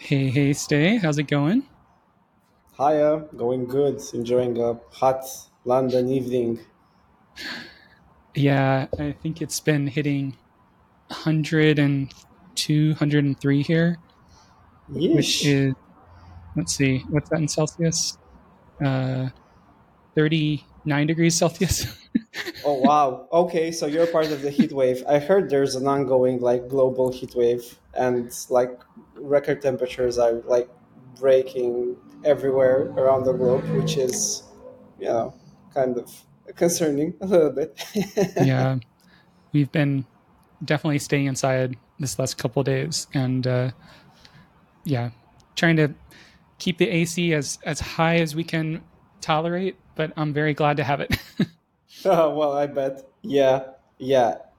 Hey, Stay. How's it going? Hiya, going good, enjoying a hot London evening. Yeah, I think it's been hitting 102, 103 here, which Yeesh. is, let's see, what's that in Celsius? 39 degrees Celsius. Oh wow. Okay, so you're part of the heat wave. I heard there's an ongoing global heat wave and record temperatures are breaking everywhere around the globe, which is, kind of concerning a little bit. Yeah, we've been definitely staying inside this last couple of days and trying to keep the AC as high as we can tolerate, but I'm very glad to have it. Oh, well, I bet. Yeah.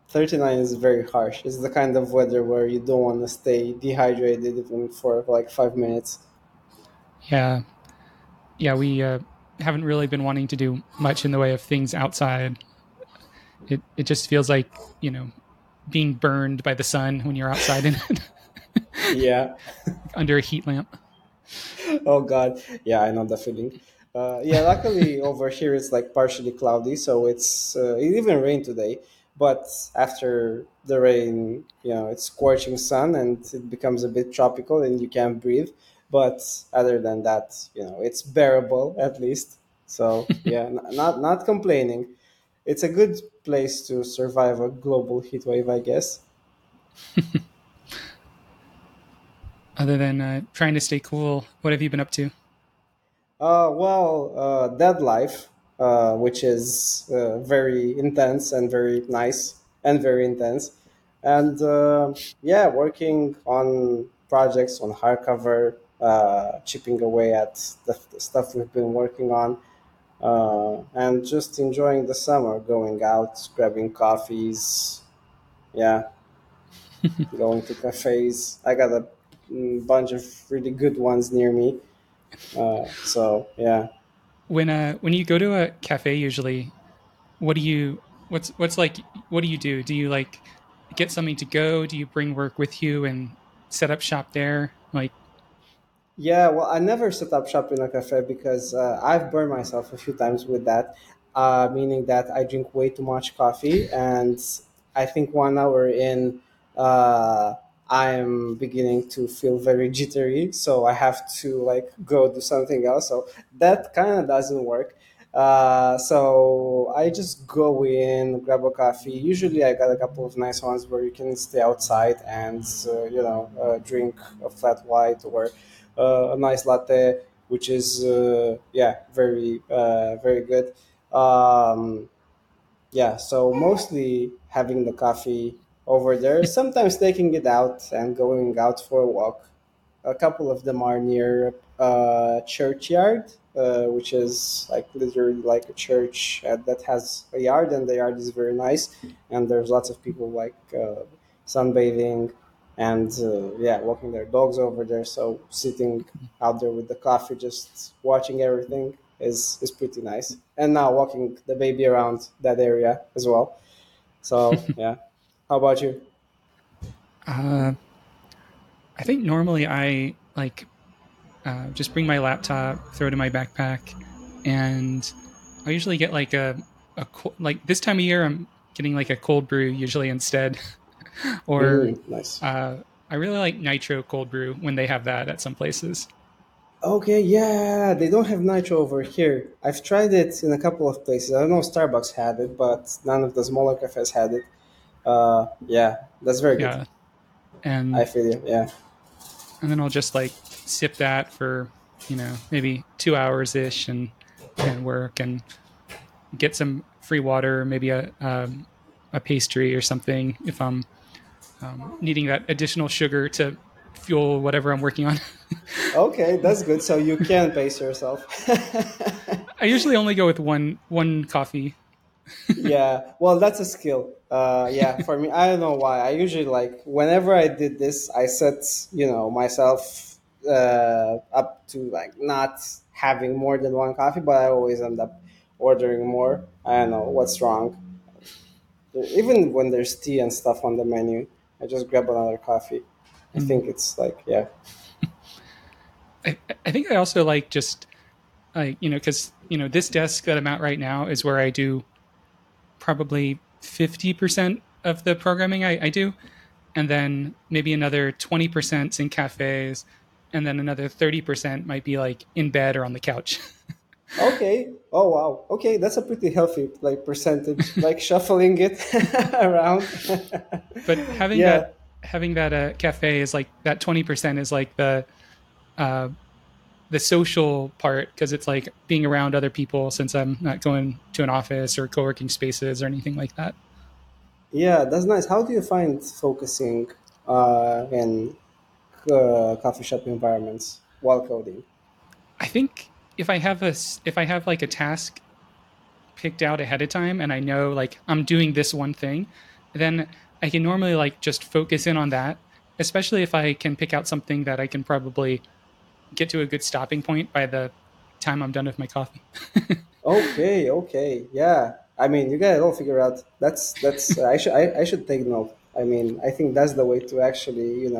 39 is very harsh. It's the kind of weather where you don't want to stay dehydrated even for 5 minutes. Yeah. Yeah, we haven't really been wanting to do much in the way of things outside. It just feels like, being burned by the sun when you're outside in it. Yeah. Under a heat lamp. Oh, God. Yeah, I know the feeling. Luckily over here it's partially cloudy, so it even rained today. But after the rain, it's scorching sun and it becomes a bit tropical and you can't breathe. But other than that, it's bearable at least. So yeah, not complaining. It's a good place to survive a global heat wave, I guess. Other than trying to stay cool, what have you been up to? Deadlife, which is very intense and very nice and very intense. And working on projects on hardcover, chipping away at the stuff we've been working on, and just enjoying the summer, going out, grabbing coffees, going to cafes. I got a bunch of really good ones near me. When you go to a cafe, usually what do you do? Do you get something to go? Do you bring work with you and set up shop there? I never set up shop in a cafe because I've burned myself a few times with that, meaning that I drink way too much coffee, and I think 1 hour in I'm beginning to feel very jittery, so I have to go do something else. So that kind of doesn't work. So I just go in, grab a coffee. Usually I got a couple of nice ones where you can stay outside and drink a flat white or a nice latte, which is very very good. So mostly having the coffee over there, sometimes taking it out and going out for a walk. A couple of them are near a churchyard, which is literally a church that has a yard, and the yard is very nice, and there's lots of people sunbathing and walking their dogs over there. So sitting out there with the coffee, just watching everything is pretty nice, and now walking the baby around that area as well. So yeah. How about you? I think normally I just bring my laptop, throw it in my backpack, and I usually get this time of year I'm getting a cold brew usually instead, or nice. I really like nitro cold brew when they have that at some places. Okay, yeah, they don't have nitro over here. I've tried it in a couple of places. I don't know if Starbucks had it, but none of the smaller cafes had it. That's very good. And I feel you. Yeah. And then I'll just sip that for, maybe 2 hours ish and work and get some free water, maybe a pastry or something if I'm needing that additional sugar to fuel whatever I'm working on. Okay, that's good. So you can pace yourself. I usually only go with one coffee. Yeah, well, that's a skill. For me, I don't know why. I usually whenever I did this, I set myself up to not having more than one coffee, but I always end up ordering more. I don't know what's wrong. Even when there's tea and stuff on the menu, I just grab another coffee. I think it's I think I also like just, because, this desk that I'm at right now is where I do probably 50% of the programming I do. And then maybe another 20% in cafes. And then another 30% might be like in bed or on the couch. Okay. Oh, wow. Okay. That's a pretty healthy percentage, shuffling it around. But having that cafe is that 20% is the social part, because it's being around other people since I'm not going to an office or co-working spaces or anything like that. Yeah, that's nice. How do you find focusing in coffee shop environments while coding? I think if I have a task picked out ahead of time and I know I'm doing this one thing, then I can normally just focus in on that, especially if I can pick out something that I can probably get to a good stopping point by the time I'm done with my coffee. Okay. Yeah. I mean, you got it all figured out. That's I should take note. I mean, I think that's the way to actually,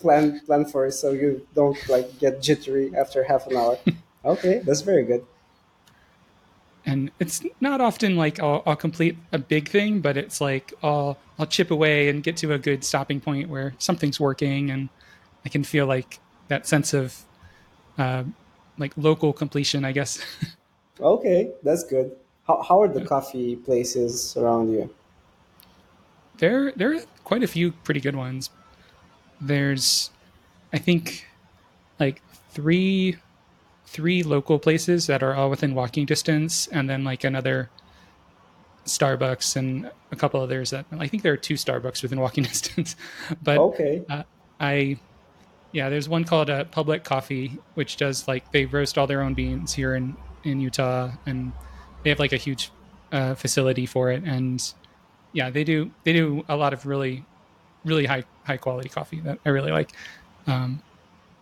plan for it, so you don't get jittery after half an hour. Okay, that's very good. And it's not often I'll complete a big thing, but it's I'll chip away and get to a good stopping point where something's working, and I can feel that sense of local completion, I guess. Okay, that's good. How are the coffee places around you? There are quite a few pretty good ones. There's, I think, three local places that are all within walking distance, and then another Starbucks and a couple others that I think there are two Starbucks within walking distance. But okay, there's one called Public Coffee, which does they roast all their own beans here in Utah, and they have a huge facility for it, and yeah, they do a lot of really, really high quality coffee that I really like.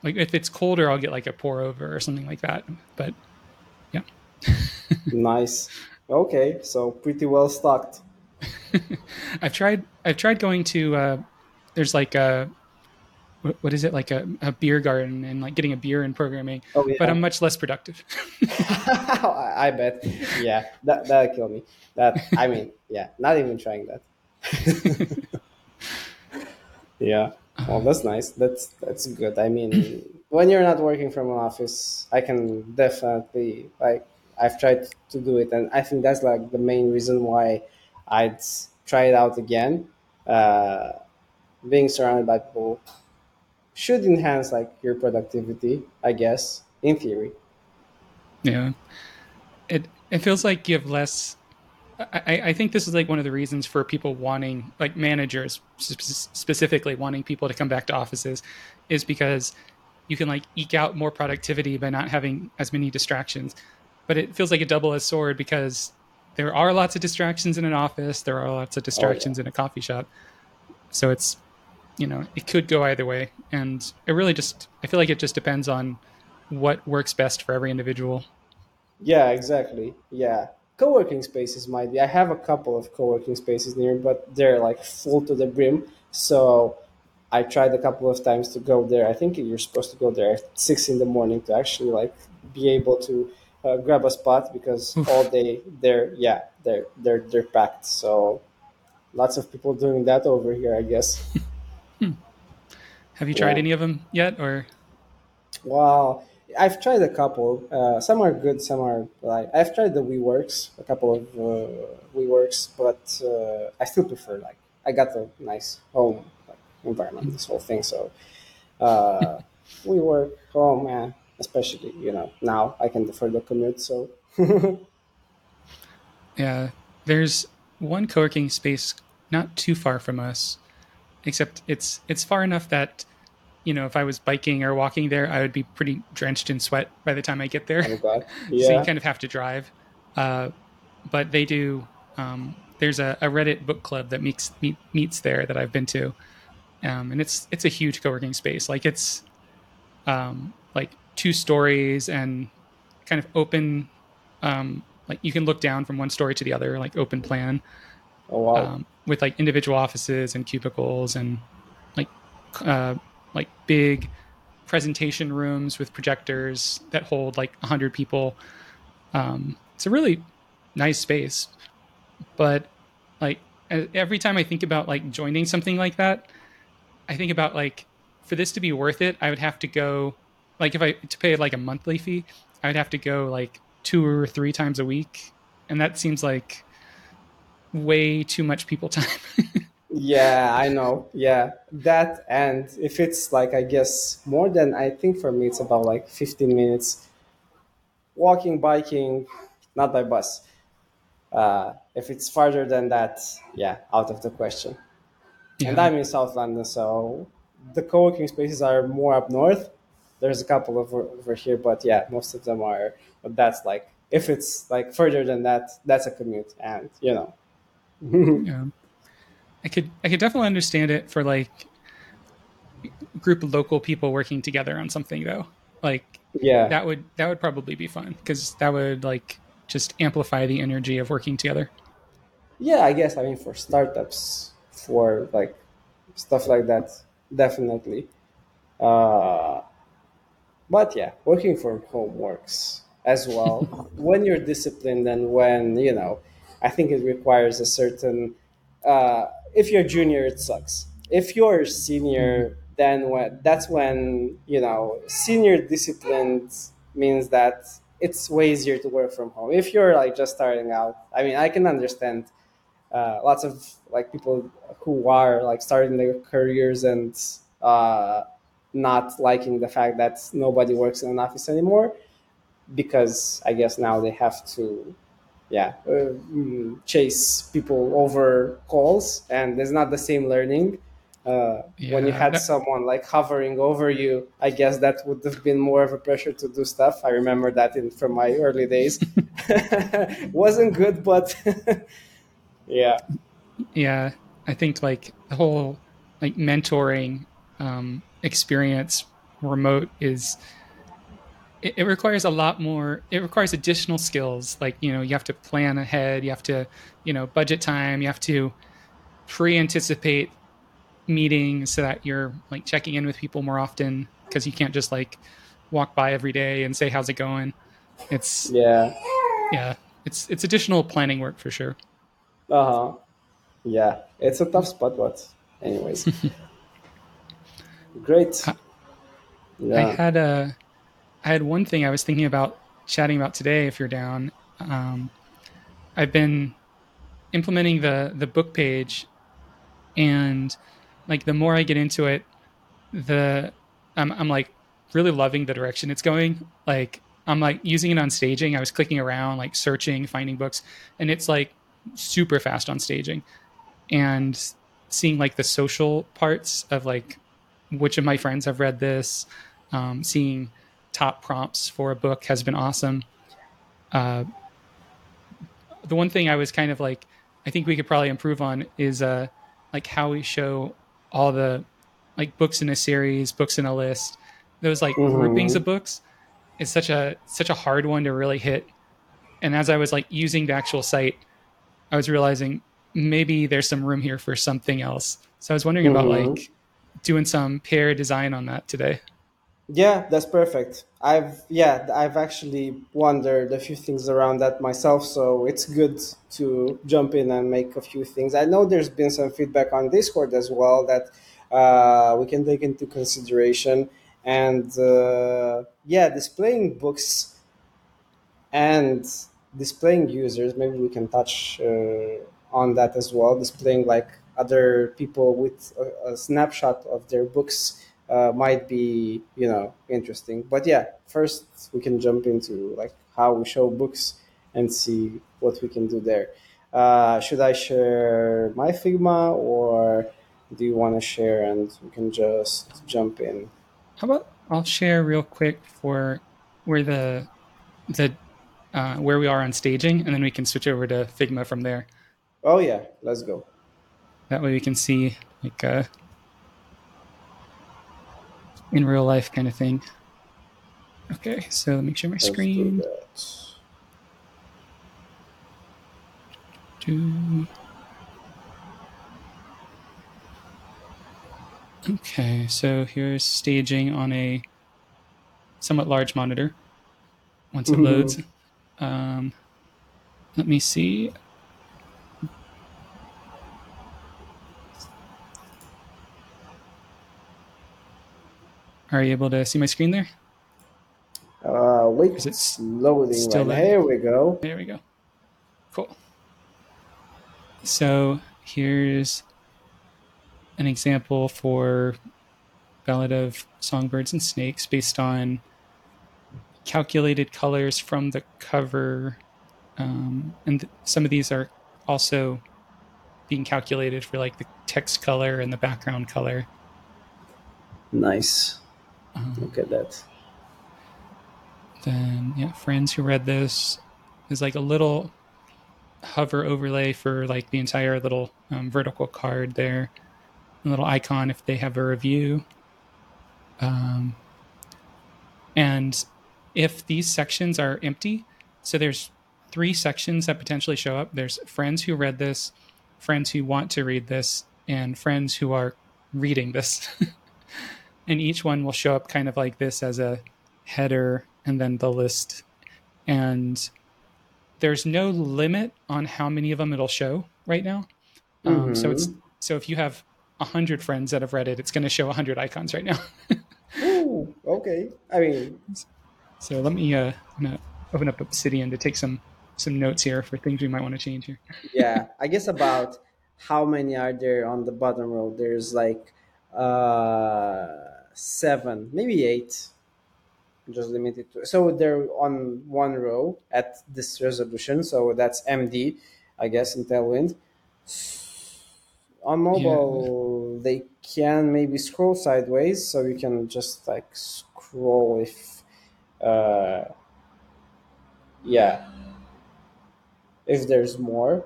If it's colder, I'll get a pour over or something like that. But yeah. Nice. Okay, so pretty well stocked. I've tried going to. There's what is it a beer garden and getting a beer and programming. Oh, yeah. But I'm much less productive. I bet. Yeah, that'll kill me. Not even trying that. Yeah. Well, that's nice. That's good. I mean, when you're not working from an office, I can definitely, I've tried to do it. And I think that's the main reason why I'd try it out again. Being surrounded by people should enhance your productivity, I guess, in theory. Yeah. It feels like you have less. I think this is one of the reasons for people wanting, managers specifically wanting people to come back to offices, is because you can eke out more productivity by not having as many distractions. But it feels like a double-edged sword, because there are lots of distractions in an office. There are lots of distractions in a coffee shop. So it's, it could go either way. And it really I feel like it just depends on what works best for every individual. Yeah, exactly. Yeah. Co-working spaces might be. I have a couple of co-working spaces near, but they're full to the brim. So I tried a couple of times to go there. I think you're supposed to go there at 6 a.m. to actually be able to grab a spot, because all day they're packed. So lots of people doing that over here, I guess. Have you tried any of them yet, or? Wow. I've tried a couple. Some are good, some are I've tried the WeWorks, a couple of WeWorks, but I still prefer I got a nice home environment, this whole thing. So WeWork, home, especially now I can defer the commute. So yeah, there's one co-working space not too far from us, except it's far enough that, if I was biking or walking there, I would be pretty drenched in sweat by the time I get there. Oh, God. Yeah. So you kind of have to drive. But they do, there's a Reddit book club that meets there that I've been to. And it's a huge co-working space. It's 2 stories and kind of open, you can look down from one story to the other, open plan. Oh, wow. With individual offices and cubicles and big presentation rooms with projectors that hold like 100 people. It's a really nice space. But like every time I think about like joining something like that, I think about like, for this to be worth it, I would have to go, like if I to pay like a monthly fee, I would have to go like 2 or 3 times a week. And that seems like way too much people time. Yeah, I know. Yeah, that. And if it's like, I guess more than, I think for me, it's about like 15 minutes walking, biking, not by bus. If it's farther than that, yeah, out of the question. Yeah. And I'm in South London, so the co-working spaces are more up north. There's a couple over here, but yeah, most of them are. But that's like, if it's like further than that, that's a commute, and you know. Yeah. I could definitely understand it for like group of local people working together on something though. Like, yeah, that would probably be fun, because that would like just amplify the energy of working together. Yeah, I guess. I mean, for startups, for like stuff like that, definitely. But yeah, working from home works as well when you're disciplined, and when, you know, I think it requires a certain, if you're junior, it sucks. If you're senior, then that's when, you know, senior discipline means that it's way easier to work from home. If you're like just starting out, I mean, I can understand lots of like people who are like starting their careers and not liking the fact that nobody works in an office anymore, because I guess now they have to, chase people over calls, and it's not the same learning. When you had someone like hovering over you, I guess that would have been more of a pressure to do stuff. I remember that from my early days. Wasn't good, but yeah. Yeah. I think like the whole like mentoring experience remote is, it requires a lot more, it requires additional skills. Like, you know, you have to plan ahead, you have to, you know, budget time, you have to pre-anticipate meetings so that you're like checking in with people more often, because you can't just like walk by every day and say, how's it going? It's it's additional planning work for sure. Yeah, it's a tough spot, but anyways. Great. Yeah. I had one thing I was thinking about chatting about today, if you're down. I've been implementing the book page, and like the more I get into it, I'm like really loving the direction it's going. Like I'm like using it on staging. I was clicking around, like searching, finding books, and it's like super fast on staging. And seeing like the social parts of like which of my friends have read this, seeing top prompts for a book has been awesome. The one thing I was kind of like, I think we could probably improve on is like how we show all the like books in a series, books in a list, those like groupings of books. It's such a hard one to really hit. And as I was like using the actual site, I was realizing maybe there's some room here for something else. So I was wondering about like doing some pair design on that today. Yeah, that's perfect. I've actually wondered a few things around that myself, so it's good to jump in and make a few things. I know there's been some feedback on Discord as well that we can take into consideration, and displaying books and displaying users, maybe we can touch on that as well, displaying like other people with a snapshot of their books might be, you know, interesting. But yeah, first we can jump into like how we show books and see what we can do there. Should I share my Figma, or do you want to share and we can just jump in? How about I'll share real quick for where the where we are on staging, and then we can switch over to Figma from there. Oh yeah, let's go. That way we can see like in real life kind of thing. Okay, so let me share my screen. Okay, so here's staging on a somewhat large monitor once it loads. Let me see. Are you able to see my screen there? Wait, it's loading. Still right. There we go. There we go. Cool. So here's an example for Ballad of Songbirds and Snakes based on calculated colors from the cover. And some of these are also being calculated for like the text color and the background color. Nice. Look at that. Then, yeah, friends who read this is like a little hover overlay for like the entire little vertical card there. A little icon if they have a review. And if these sections are empty, so there's three sections that potentially show up. There's friends who read this, friends who want to read this, and friends who are reading this. And each one will show up kind of like this as a header and then the list. And there's no limit on how many of them it'll show right now. So if you have 100 friends that have read it, it's going to show 100 icons right now. Ooh, okay. I mean, so let me I'm gonna open up Obsidian to take some notes here for things we might want to change here. Yeah, I guess about how many are there on the bottom row? There's like 7, maybe 8. Just limited to, so they're on one row at this resolution. So that's MD, I guess, in Tailwind. On mobile, They can maybe scroll sideways, so you can just like scroll if there's more.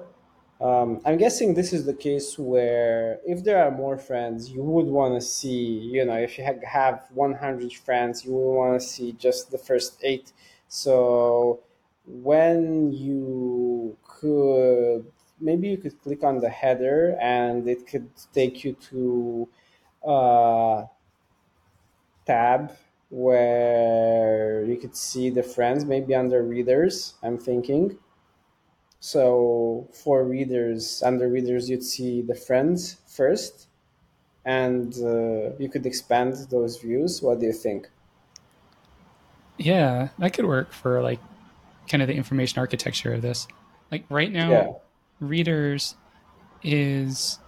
I'm guessing this is the case where if there are more friends, you would want to see, if you have 100 friends, you would want to see just the first 8. So when you could click on the header and it could take you to a tab where you could see the friends, maybe under readers, I'm thinking. So for readers, under readers, you'd see the friends first, and you could expand those views. What do you think? Yeah, that could work for like kind of the information architecture of this. Like right now, readers is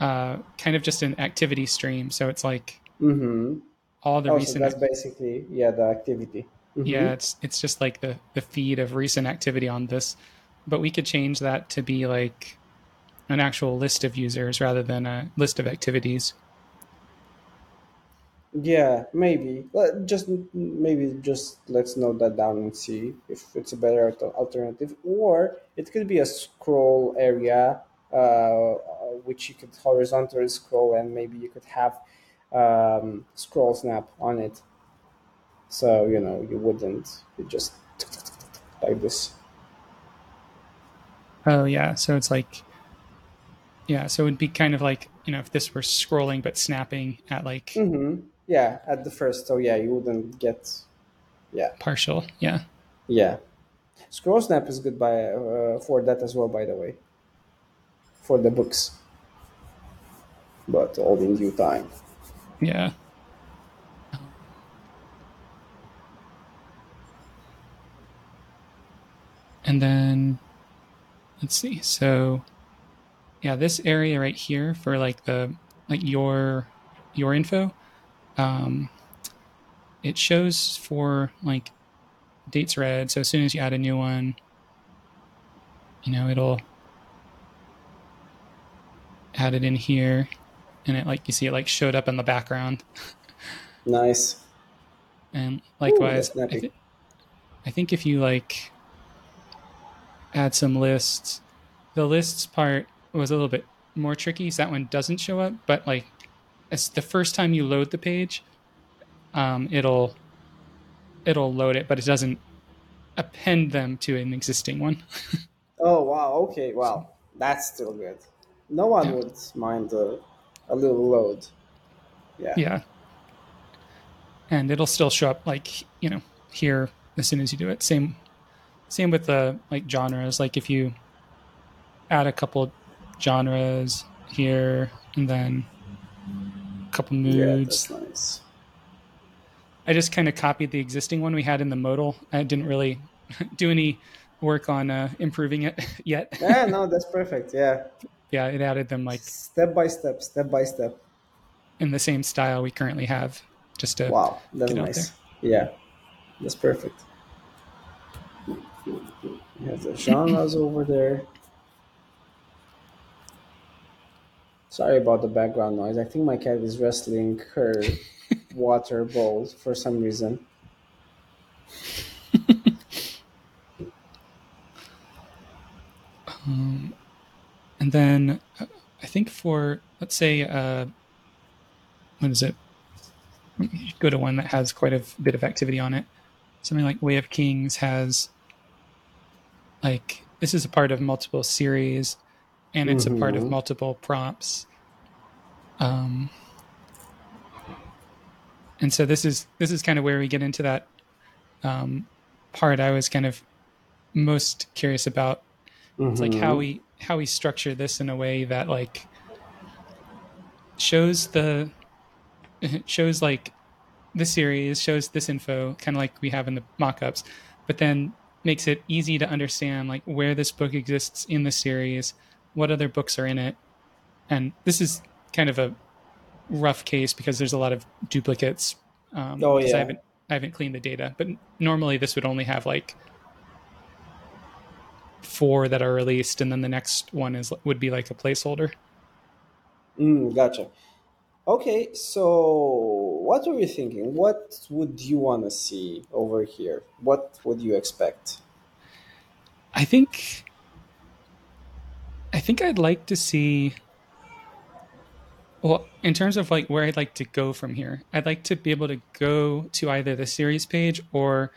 kind of just an activity stream. So it's like all the recent. So that's basically the activity. Mm-hmm. Yeah, it's just like the feed of recent activity on this. But we could change that to be like an actual list of users rather than a list of activities. Yeah, maybe. Well, just let's note that down and see if it's a better alternative. Or it could be a scroll area, which you could horizontally scroll, and maybe you could have scroll snap on it. So, you wouldn't. You just like this. Oh, yeah. So it's like, so it would be kind of like, if this were scrolling, but snapping at like. At the first. So, you wouldn't get. Yeah. Partial. Yeah. Yeah. Scroll snap is good for that as well, by the way. For the books. But all in due time. Yeah. And then. Let's see. So, this area right here for like the your info, it shows for like dates read. So as soon as you add a new one, it'll add it in here, and it like you see it like showed up in the background. Nice. And likewise, ooh, I think if you like. Add some lists. The lists part was a little bit more tricky, so that one doesn't show up. But like, it's the first time you load the page, it'll load it, but it doesn't append them to an existing one. Oh wow! Okay, wow, that's still good. No one would mind a little load. Yeah. and it'll still show up like, you know, here as soon as you do it. Same with the like genres. Like if you add a couple genres here and then a couple moods. Yeah, that's nice. I just kind of copied the existing one we had in the modal. I didn't really do any work on improving it yet. Yeah, no, that's perfect. Yeah. Yeah, it added them like step by step. In the same style we currently have. Just to wow, that's nice. Yeah, that's perfect. You have the genres over there. Sorry about the background noise. I think my cat is wrestling her water bowl for some reason. And then I think for, let's say, what is it? You should go to one that has quite a bit of activity on it. Something like Way of Kings has, like, this is a part of multiple series, and it's a part of multiple prompts. And so this is kind of where we get into that part I was kind of most curious about. It's like how we structure this in a way that like shows like the series, shows this info, kind of like we have in the mock-ups, but then makes it easy to understand like where this book exists in the series, what other books are in it. And this is kind of a rough case because there's a lot of duplicates. I haven't cleaned the data, but normally this would only have like 4 that are released, and then the next one would be like a placeholder. Gotcha. Okay, so what were you thinking? What would you want to see over here? What would you expect? I think I'd like to see, well, in terms of like where I'd like to go from here, I'd like to be able to go to either the series page or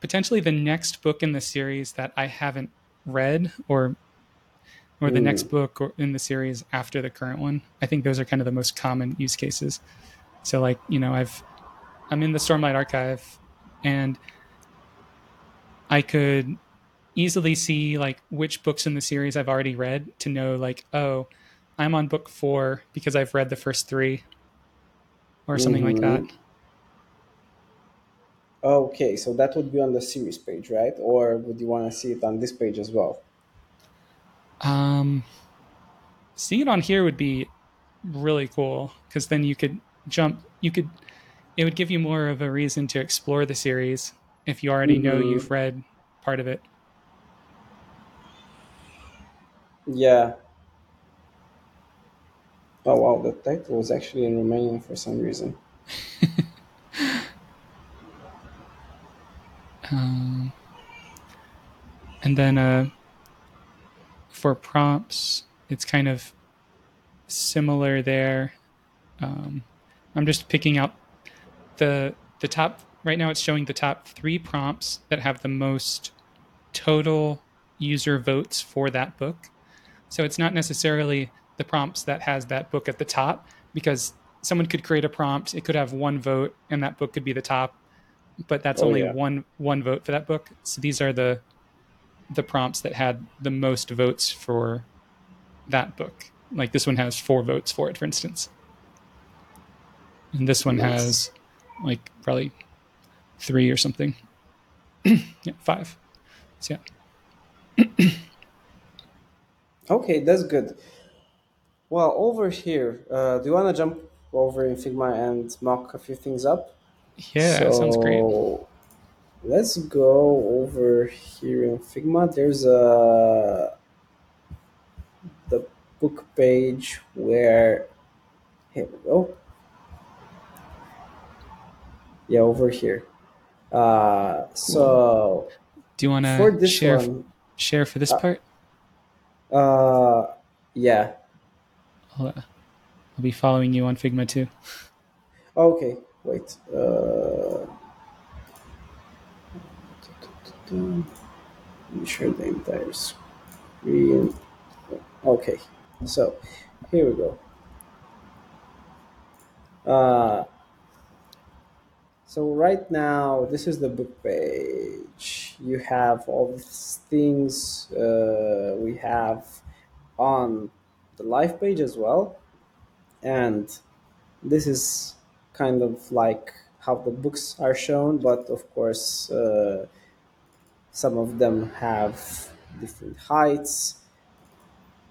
potentially the next book in the series that I haven't read, or the next book or in the series after the current one. I think those are kind of the most common use cases. So like, you know, I'm in the Stormlight Archive, and I could easily see like which books in the series I've already read to know like, oh, I'm on book 4 because I've read the first 3 or something like that. Okay, so that would be on the series page, right? Or would you want to see it on this page as well? Seeing it on here would be really cool, because then you could jump. It would give you more of a reason to explore the series if you already know you've read part of it. Yeah. Oh wow, the title was actually in Romanian for some reason. And then for prompts, it's kind of similar there. I'm just picking out the top. Right now it's showing the top 3 prompts that have the most total user votes for that book. So it's not necessarily the prompts that has that book at the top, because someone could create a prompt. It could have 1 vote and that book could be the top. But that's one vote for that book. So these are the prompts that had the most votes for that book. Like this one has 4 votes for it, for instance. And this one has like probably 3 or something. 5. So, yeah. Okay, that's good. Well, over here, do you want to jump over in Figma and mock a few things up? Yeah, so, sounds great. Let's go over here in Figma. There's the book page where, here we go. Yeah, over here. So do you want to share for this part? Yeah. I'll be following you on Figma too. Okay. Wait. I'm sure the entire screen. Okay. So here we go. So right now, this is the book page. You have all these things we have on the live page as well. And this is kind of like how the books are shown, but of course, some of them have different heights.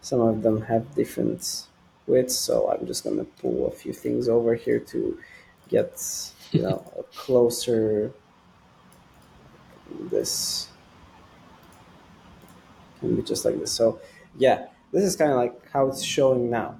Some of them have different widths. So I'm just going to pull a few things over here to get, you know, a closer this. Can be just like this. So yeah, this is kind of like how it's showing now.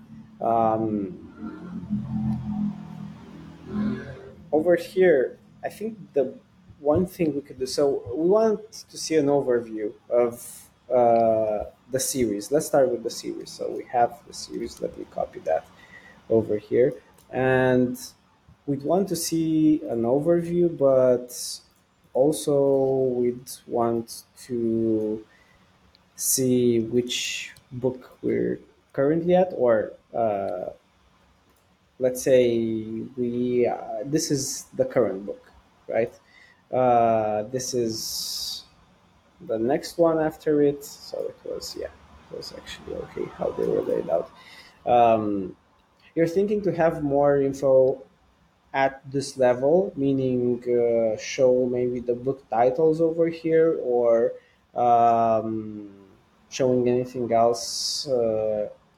Over here, I think the one thing we could do, so we want to see an overview of the series. Let's start with the series. So we have the series. Let me copy that over here. And we'd want to see an overview, but also we'd want to see which book we're currently at, or let's say we this is the current book, right? This is the next one after it. So it was, yeah, it was actually okay how they were laid out. You're thinking to have more info at this level, meaning show maybe the book titles over here, or showing anything else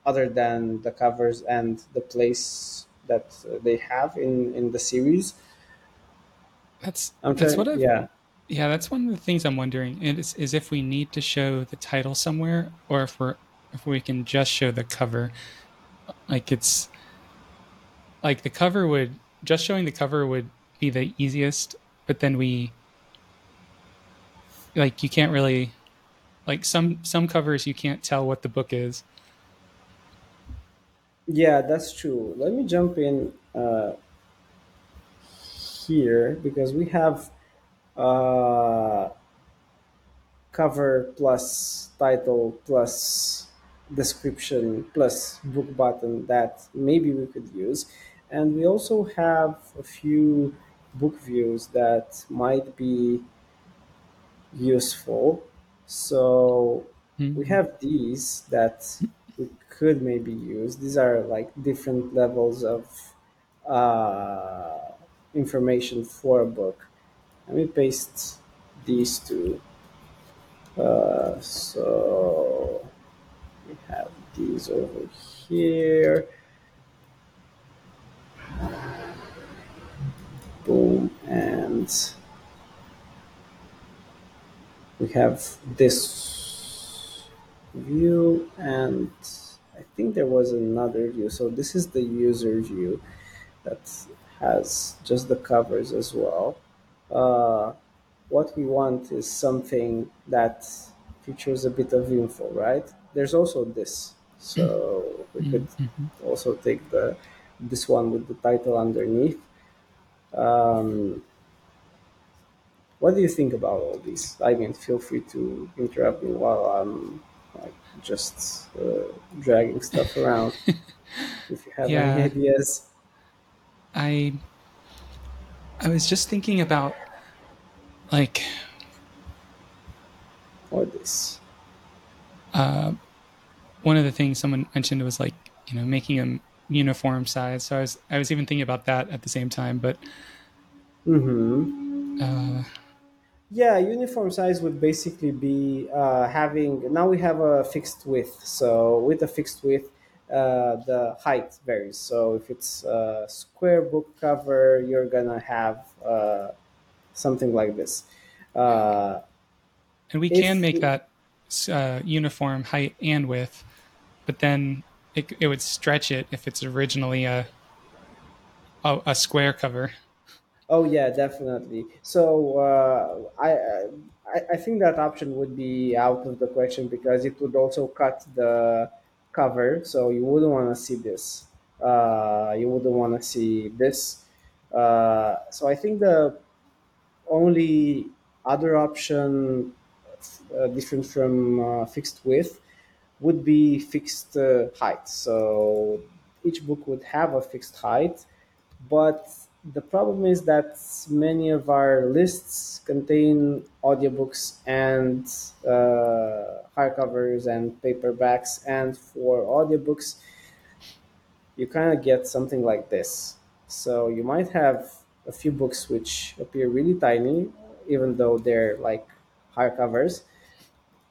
other than the covers and the place that they have in the series. That's one of the things I'm wondering is if we need to show the title somewhere, or if we can just show the cover. Just showing the cover would be the easiest, but then you can't really, some covers you can't tell what the book is. Yeah, that's true. Let me jump in here, because we have cover plus title plus description plus book button that maybe we could use. And we also have a few book views that might be useful. So we have these that we could maybe use. These are like different levels of information for a book. Let me paste these two. So we have these over here. Boom, and we have this view, and I think there was another view. So this is the user view that has just the covers as well. What we want is something that features a bit of info, right? There's also this. So we could also take this one with the title underneath. What do you think about all these? I mean, feel free to interrupt me while I'm just dragging stuff around. If you have any ideas. I was just thinking about or this. One of the things someone mentioned was making them uniform size. So I was even thinking about that at the same time, but uniform size would basically be now we have a fixed width. So with a fixed width, the height varies. So if it's a square book cover, you're gonna have something like this. And we can make that uniform height and width, but then it would stretch it if it's originally a square cover. Oh yeah, definitely. So I think that option would be out of the question, because it would also cut the cover. So you wouldn't want to see this. You wouldn't want to see this. So I think the only other option, different from fixed width, would be fixed height. So each book would have a fixed height, but The problem is that many of our lists contain audiobooks and hardcovers and paperbacks, and for audiobooks, you kind of get something like this. So you might have a few books which appear really tiny, even though they're like hardcovers,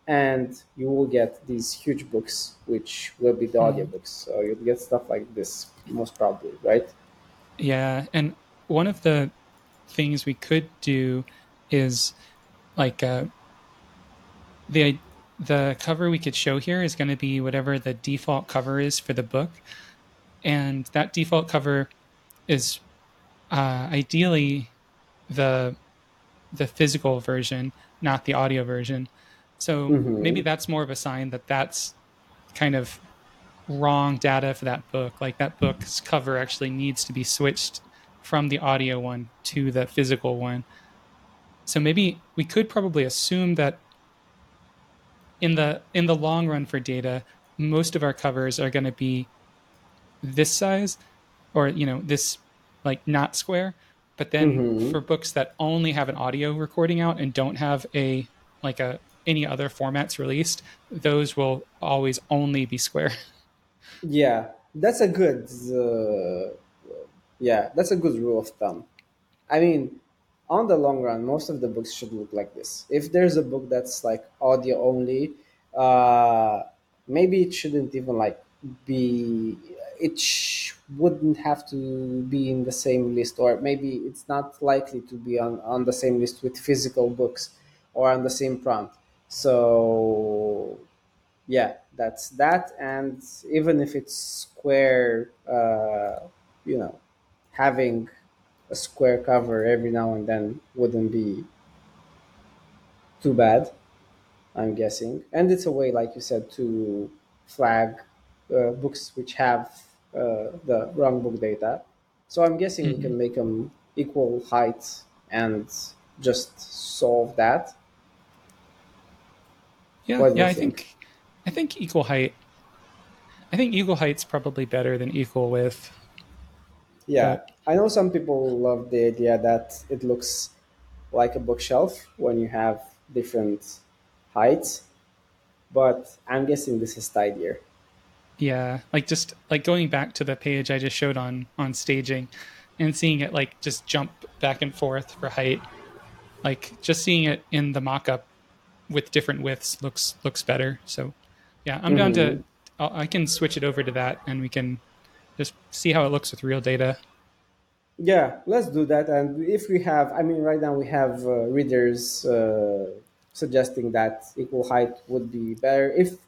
and you will get these huge books, which will be the audiobooks. So you'll get stuff like this most probably, right? Yeah, and one of the things we could do is like the cover we could show here is going to be whatever the default cover is for the book, and that default cover is ideally the physical version, not the audio version. So maybe that's more of a sign that that's kind of wrong data for that book. Like that book's cover actually needs to be switched from the audio one to the physical one. So maybe we could probably assume that in the long run for data, most of our covers are going to be this size, or this like not square. But then for books that only have an audio recording out and don't have any other formats released, those will always only be square. Yeah, that's a good rule of thumb. I mean, on the long run, most of the books should look like this. If there's a book that's like audio only, maybe it shouldn't even like be. It wouldn't have to be in the same list, or maybe it's not likely to be on the same list with physical books or on the same prompt. So yeah, that's that. And even if it's square, having a square cover every now and then wouldn't be too bad, I'm guessing. And it's a way, like you said, to flag books which have the wrong book data. So I'm guessing you can make them equal height and just solve that. Yeah, I think equal height. I think equal height's probably better than equal width. Yeah, but I know some people love the idea that it looks like a bookshelf when you have different heights, but I'm guessing this is tidier. Yeah, just going back to the page I just showed on staging, and seeing it just jump back and forth for height, just seeing it in the mock-up with different widths looks better. So yeah, I'm down to, I can switch it over to that, and we can just see how it looks with real data. Yeah, let's do that. And if we have, right now we have readers suggesting that equal height would be better. If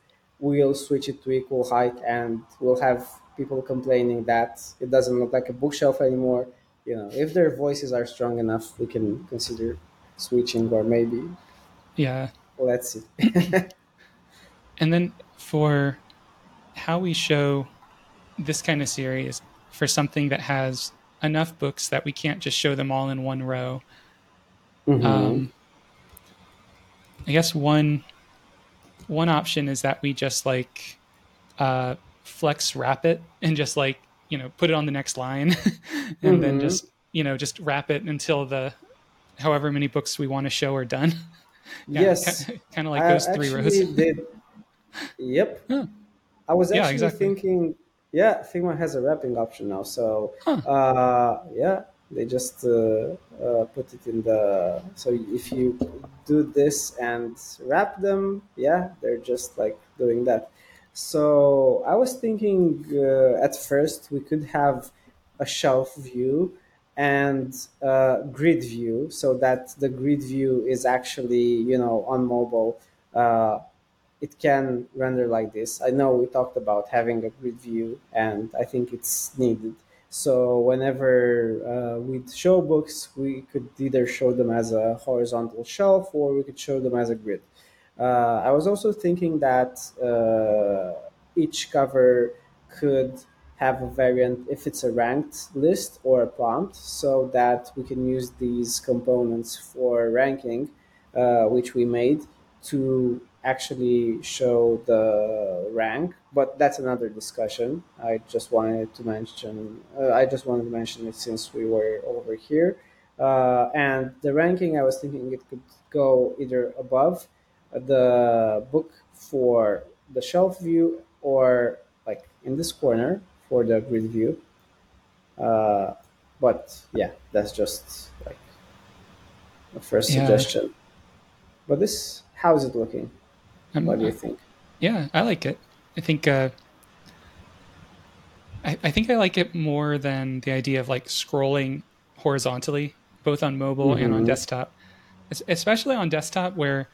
we'll switch it to equal height, and we'll have people complaining that it doesn't look like a bookshelf anymore. If their voices are strong enough, we can consider switching, or maybe. Yeah. Let's see. And then for how we show this kind of series for something that has enough books that we can't just show them all in one row. I guess one option is that we just flex wrap it and just put it on the next line and then just wrap it until the however many books we want to show are done. Yeah, yes. Kind of like those three rows. Did. Yep. Huh. I was actually thinking, Figma has a wrapping option now. So they just put it in the, so if you do this and wrap them, they're just doing that. So I was thinking at first we could have a shelf view and a grid view, so that the grid view is actually, on mobile. It can render like this. I know we talked about having a grid view, and I think it's needed. So whenever we'd show books, we could either show them as a horizontal shelf, or we could show them as a grid. I was also thinking that each cover could have a variant if it's a ranked list or a prompt, so that we can use these components for ranking, which we made, to actually show the rank, but that's another discussion. I just wanted to mention it since we were over here. And the ranking, I was thinking it could go either above the book for the shelf view or like in this corner for the grid view. But yeah, that's just like a first suggestion. But this, how is it looking? What do you think? Yeah, I like it. I think I like it more than the idea of like scrolling horizontally, both on mobile and on desktop, especially on desktop where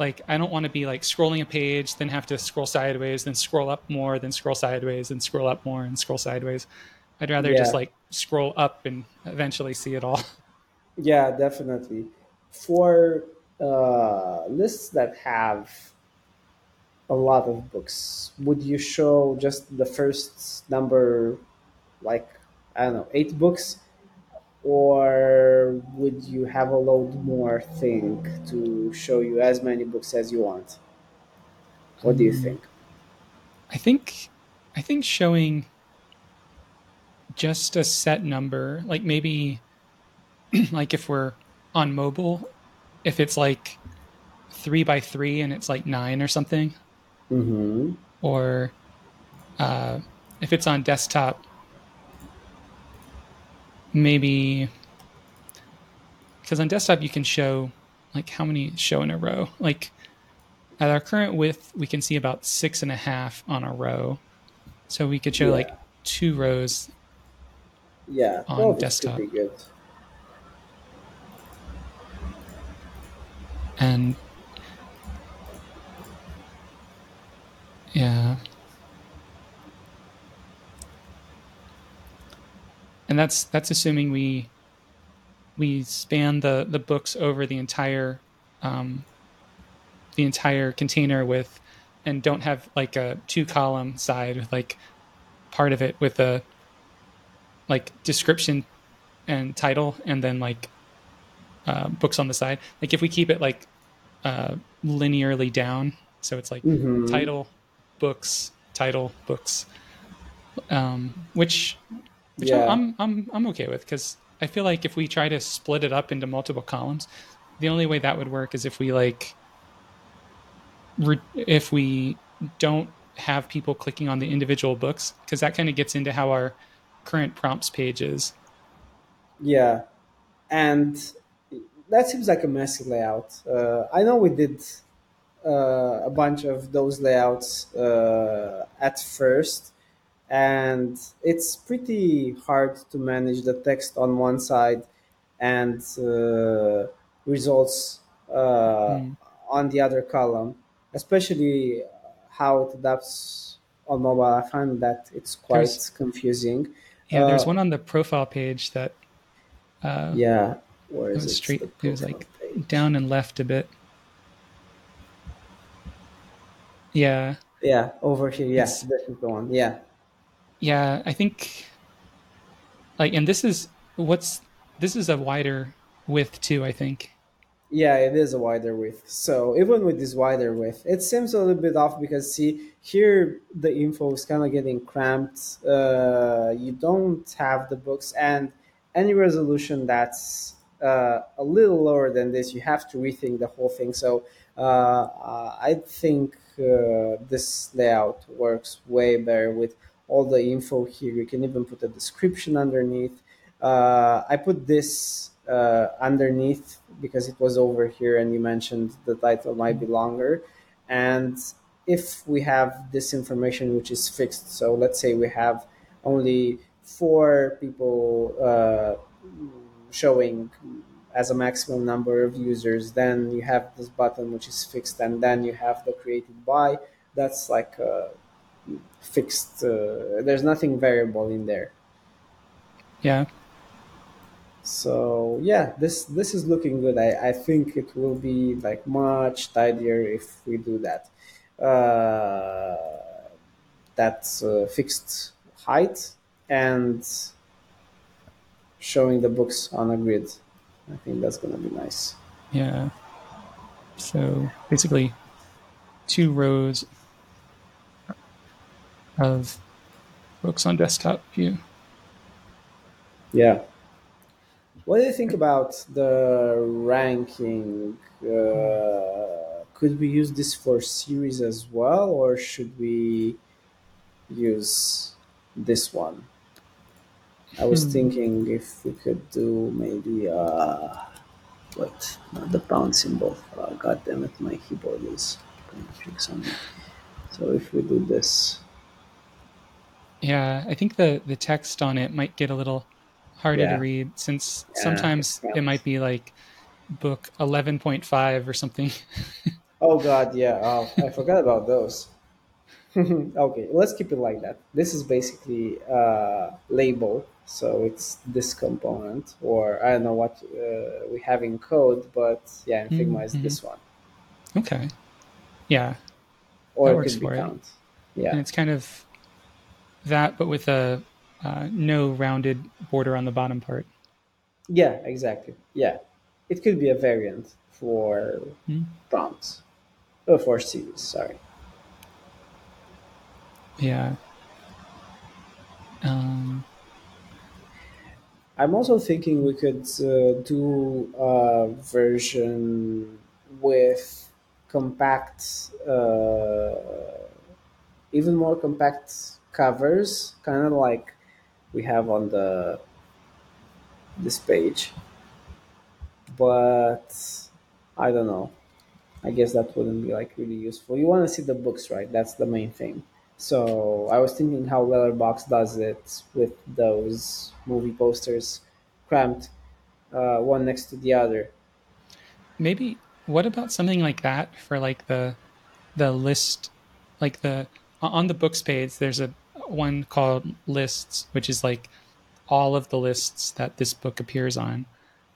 like I don't want to be like scrolling a page, then have to scroll sideways, then scroll up more, then scroll sideways, then scroll up more and scroll sideways. I'd rather just like scroll up and eventually see it all. Yeah, definitely. For lists that have a lot of books, would you show just the first number, like, I don't know, 8 books? Or would you have a load more thing to show you as many books as you want? What do you think? I think showing just a set number, like maybe like if we're on mobile, if it's like 3x3 and it's like 9 or something, or if it's on desktop, maybe, because on desktop you can show like how many show in a row. Like at our current width, we can see about 6.5 on a row. So we could show like 2 rows on desktop. Could be good. And and that's assuming we span the books over the entire container with, and don't have like a 2-column side with like part of it with a like description and title, and then like books on the side. Like if we keep it like linearly down, so it's like title, books, which I'm okay with, because I feel like if we try to split it up into multiple columns, the only way that would work is if we like if we don't have people clicking on the individual books, because that kind of gets into how our current prompts page is. Yeah, and that seems like a messy layout. I know we did a bunch of those layouts at first, and it's pretty hard to manage the text on one side and results on the other column, especially how it adapts on mobile. I find that it's quite confusing. Yeah, there's one on the profile page that... Where is it? It was like page. Down and left a bit. Yeah. Yeah, over here. Yeah, this is the one. Yeah. Yeah, I think like, and this is a wider width too, I think. Yeah, it is a wider width. So even with this wider width, it seems a little bit off, because see here, the info is kind of getting cramped. You don't have the books, and any resolution that's a little lower than this, you have to rethink the whole thing. So I think this layout works way better with all the info here. You can even put a description underneath. I put this underneath because it was over here, and you mentioned the title might be longer. And if we have this information, which is fixed, so let's say we have only 4 people showing as a maximum number of users, then you have this button, which is fixed, and then you have the created by. That's like a fixed, there's nothing variable in there. Yeah. So yeah, this is looking good. I think it will be like much tidier if we do that. That's fixed height and showing the books on a grid. I think that's going to be nice. Yeah. So basically two rows of books on desktop view. Yeah. What do you think about the ranking? Could we use this for series as well, or should we use this one? I was thinking if we could do maybe what? Not the pound symbol. God damn it, my keyboard is going to fix on me. So if we do this. Yeah, I think the text on it might get a little harder to read, since sometimes it might be like book 11.5 or something. Oh, God, yeah. I forgot about those. Okay, let's keep it like that. This is basically a label. So it's this component, or I don't know what we have in code, but yeah, in Figma is this one. Okay. Yeah. Or that works for it. Yeah. And it's kind of that, but with a no rounded border on the bottom part. Yeah, exactly. Yeah. It could be a variant for prompts. Oh, for series, sorry. Yeah. I'm also thinking we could do a version with compact, even more compact covers, kind of like we have on this page. But I don't know. I guess that wouldn't be like really useful. You want to see the books, right? That's the main thing. So I was thinking how Letterboxd does it with those movie posters cramped one next to the other. Maybe what about something like that for like the list, like on the books page, there's a one called lists, which is like all of the lists that this book appears on.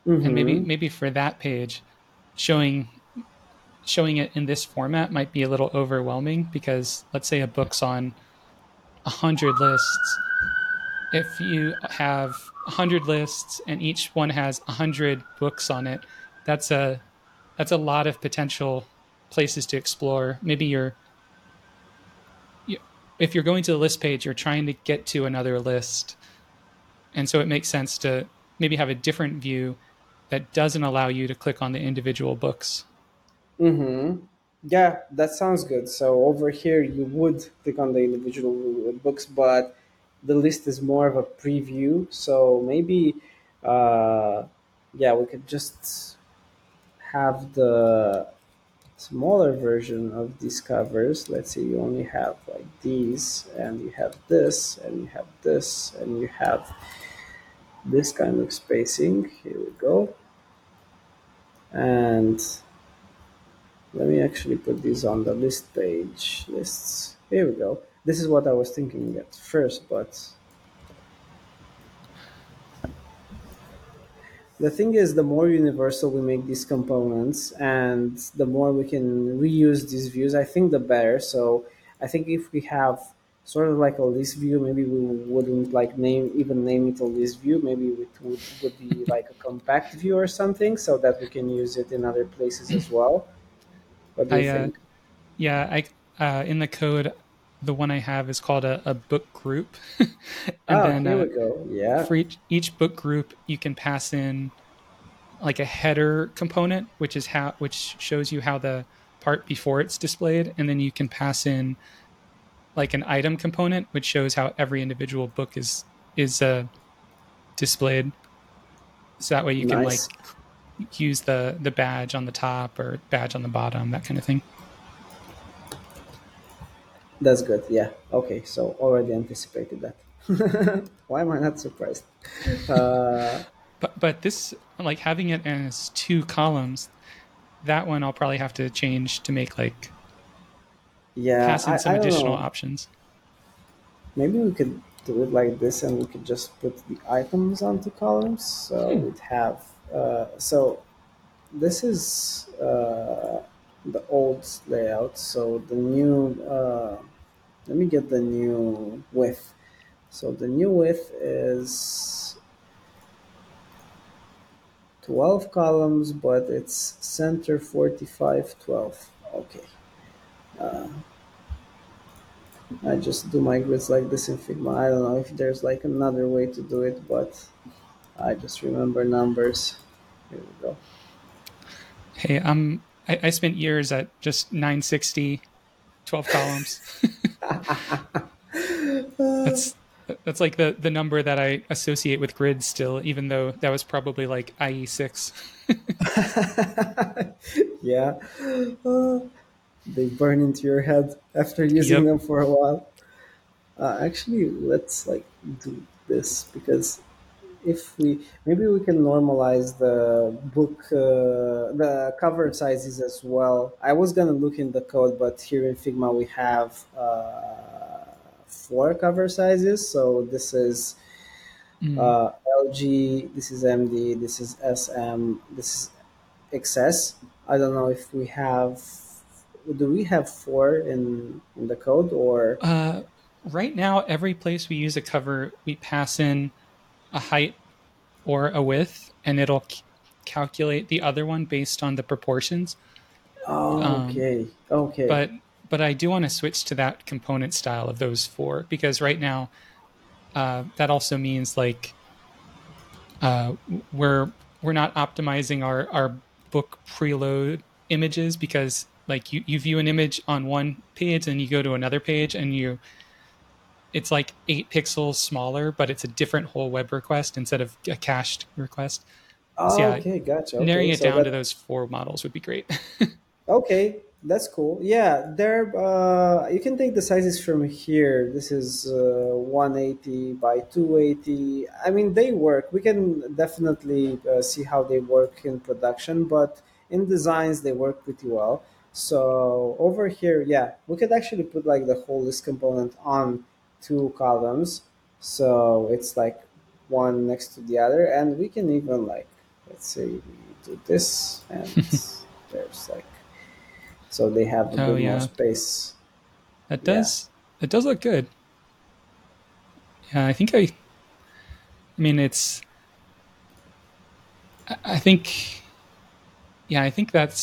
Mm-hmm. And maybe for that page, showing it in this format might be a little overwhelming, because let's say a book's on 100 lists. If you have 100 lists and each one has 100 books on it, that's a lot of potential places to explore. Maybe if you're going to the list page, you're trying to get to another list. And so it makes sense to maybe have a different view that doesn't allow you to click on the individual books. Mm-hmm. Yeah, that sounds good. So over here, you would click on the individual books, but the list is more of a preview. So maybe, we could just have the smaller version of these covers. Let's say you only have like these, and you have this, and you have this, and you have this kind of spacing. Here we go. And let me actually put these on the list page. Lists. Here we go. This is what I was thinking at first, but the thing is, the more universal we make these components and the more we can reuse these views, I think the better. So I think if we have sort of like a list view, maybe we wouldn't like name it a list view. Maybe it would be like a compact view or something, so that we can use it in other places as well. What do you think? I in the code, the one I have is called a book group. And here we go. Yeah. For each book group, you can pass in like a header component, which shows you how the part before it's displayed, and then you can pass in like an item component, which shows how every individual book is displayed. So that way you can like use the badge on the top or badge on the bottom, that kind of thing. That's good. Yeah. Okay. So already anticipated that. Why am I not surprised? But this, like having it as two columns, that one I'll probably have to change to make like pass in some additional options. Maybe we could do it like this, and we could just put the items onto columns, so we'd have. So this is the old layout. So the new, let me get the new width. So the new width is 12 columns, but it's center 45, 12. Okay. Uh, I just do my grids like this in Figma. I don't know if there's like another way to do it, but I just remember numbers. Here we go. Hey, I spent years at just 960, 12 columns. That's like the number that I associate with grids still, even though that was probably like IE6. Yeah. They burn into your head after using them for a while. Actually, let's like do this, because if we can normalize the book, the cover sizes as well. I was going to look in the code, but here in Figma we have 4 cover sizes. So this is LG, this is MD, this is SM, this is XS. I don't know if we have... Do we have 4 in the code, or? Right now, every place we use a cover, we pass in a height or a width, and it'll calculate the other one based on the proportions. Oh, okay. Okay. But I do want to switch to that component style of those 4, because right now, that also means like we're not optimizing our book preload images, because like you view an image on one page and you go to another page and it's like 8 pixels smaller, but it's a different whole web request instead of a cached request. Oh, so yeah, okay, gotcha. Okay, narrowing it down to those 4 models would be great. Okay, that's cool. Yeah, there. You can take the sizes from here. This is 180 by 280. I mean, they work. We can definitely see how they work in production, but in designs, they work pretty well. So over here, yeah, we could actually put like the whole list component on 2 columns. So it's like one next to the other. And we can even like, let's say we do this and there's like, so they have a bit more space. That does, it does look good. Yeah, I think I think that's,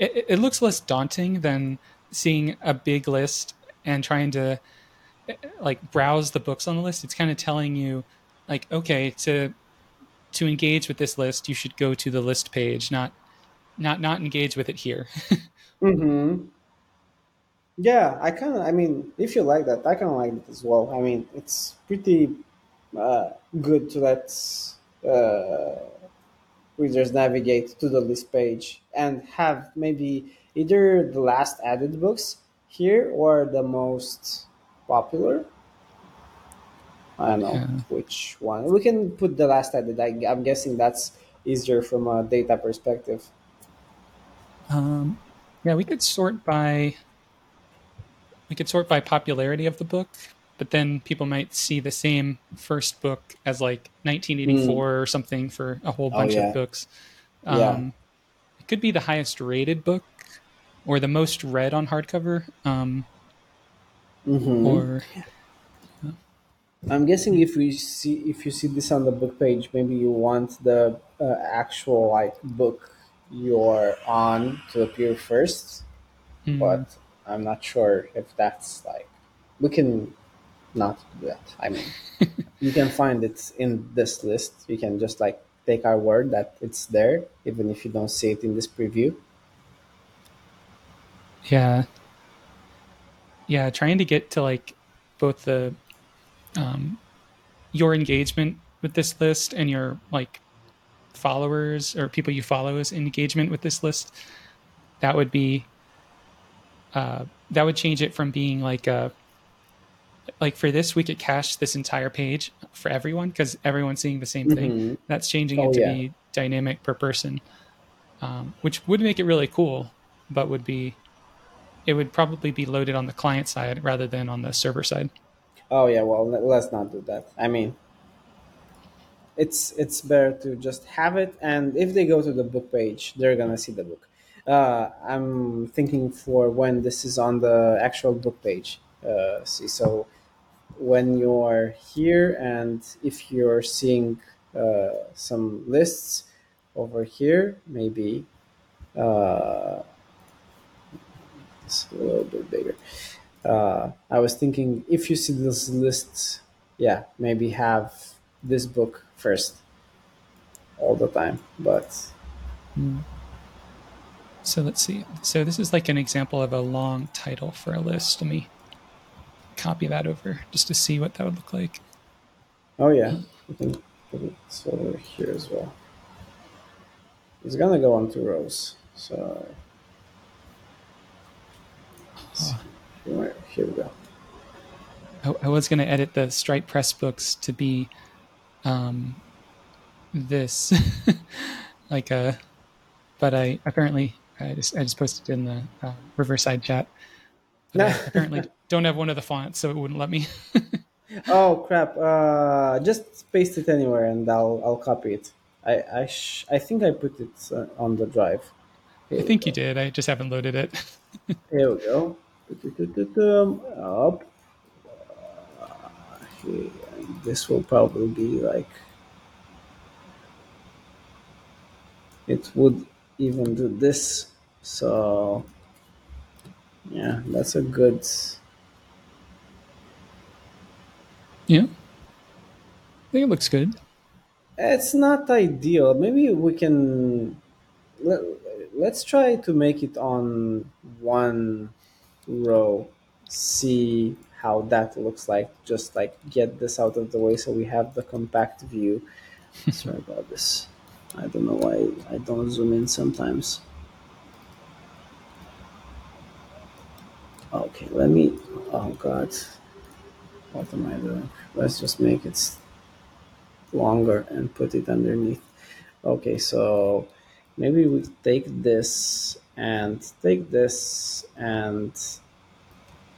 it looks less daunting than seeing a big list and trying to like browse the books on the list. It's kind of telling you like, okay, to engage with this list, you should go to the list page, not engage with it here. Mm-hmm. Yeah. If you like that, I kind of like it as well. I mean, it's pretty good to let readers navigate to the list page and have maybe either the last added books here or the most popular. I don't know which one. We can put the last added. I'm guessing that's easier from a data perspective. Yeah, we could sort by popularity of the book, but then people might see the same first book as like 1984 or something for a whole bunch of books. It could be the highest rated book or the most read on hardcover. I'm guessing if you see this on the book page, maybe you want the actual like book you're on to appear first, but I'm not sure if that's like, we can not do that. I mean, you can find it in this list. You can just like take our word that it's there, even if you don't see it in this preview. Yeah. Yeah. Trying to get to like both the, your engagement with this list and your like followers or people you follow as engagement with this list. That would be, that would change it from being like a, like for this, we could cache this entire page for everyone because everyone's seeing the same thing. That's changing it to be dynamic per person, which would make it really cool, but it would probably be loaded on the client side rather than on the server side. Oh yeah, well, let's not do that. I mean, it's better to just have it, and if they go to the book page, they're gonna see the book. I'm thinking for when this is on the actual book page. So when you're here and if you're seeing some lists over here, maybe It's a little bit bigger. I was thinking, if you see this list, yeah, maybe have this book first all the time. But so let's see. So this is like an example of a long title for a list. Let me copy that over just to see what that would look like. Oh yeah, you can put it over here as well. It's gonna go on 2 rows. So here we go. I was gonna edit the Stripe Press books to be this, like a, but I apparently I just posted in the Riverside chat. No. I apparently don't have one of the fonts, so it wouldn't let me. Oh crap! Just paste it anywhere, and I'll copy it. I think I put it on the drive. Here I think you did. I just haven't loaded it. Here we go. Up. Here. This will probably be like. It would even do this. So yeah, that's a good. Yeah, I think it looks good. It's not ideal. Maybe we can... Let's try to make it on 1 row. See how that looks like. Just like get this out of the way so we have the compact view. Sorry about this. I don't know why I don't zoom in sometimes. Okay, let me... Oh, God. What am I doing? Let's just make it longer and put it underneath. Okay, so maybe we take this and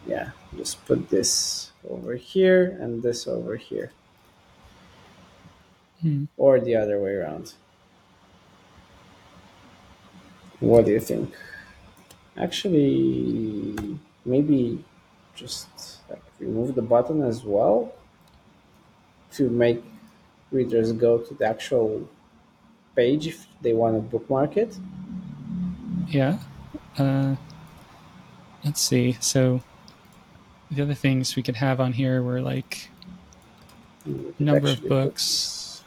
yeah, just put this over here and this over here. Or the other way around. What do you think? Actually, maybe just like remove the button as well to make readers go to the actual page if they want to bookmark it. Yeah. Let's see. So the other things we could have on here were like number of books,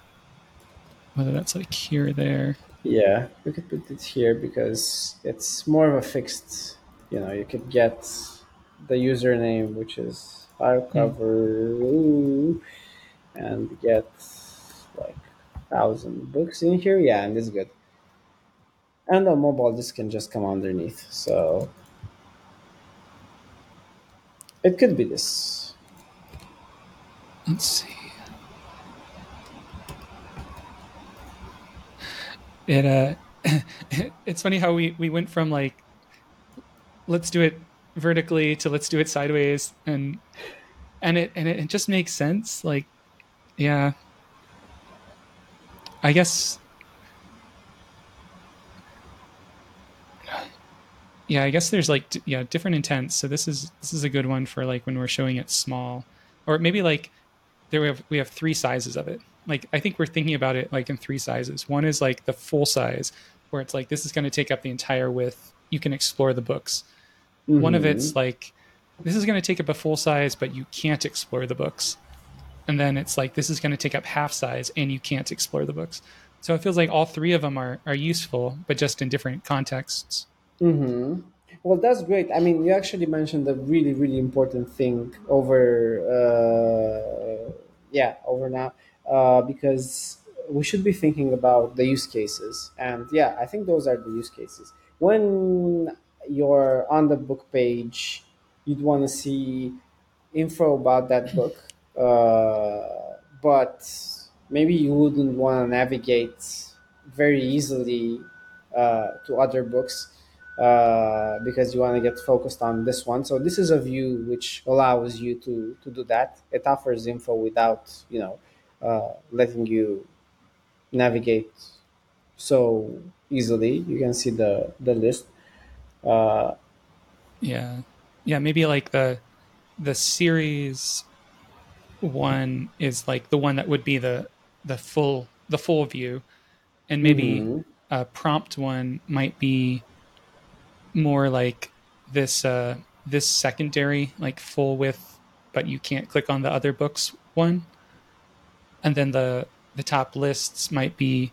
whether that's like here or there. Yeah, we could put it here because it's more of a fixed, you could get the username, which is filecover, and get like 1,000 books in here. Yeah, and it's good. And on mobile, this can just come underneath. So it could be this. Let's see. It it's funny how we went from like, let's do it vertically to let's do it sideways, and it just makes sense. Like, yeah, I guess, yeah, I guess there's like, yeah, different intents. So this is a good one for like when we're showing it small, or maybe like there we have 3 sizes of it. Like, I think we're thinking about it like in 3 sizes. One is like the full size, where it's like, this is going to take up the entire width. You can explore the books. One of it's like, this is going to take up a full size, but you can't explore the books. And then it's like, this is going to take up half size and you can't explore the books. So it feels like all 3 of them are useful, but just in different contexts. Mm-hmm. Well, that's great. I mean, you actually mentioned a really, really important thing over now, because we should be thinking about the use cases. And yeah, I think those are the use cases. When you're on the book page, you'd want to see info about that book, but maybe you wouldn't want to navigate very easily to other books because you want to get focused on this one. So this is a view which allows you to do that. It offers info without letting you navigate so easily. You can see the list. Yeah, maybe like the series one is like the one that would be the full view, and maybe a prompt one might be more like this secondary, like full width, but you can't click on the other books one. And then the top lists might be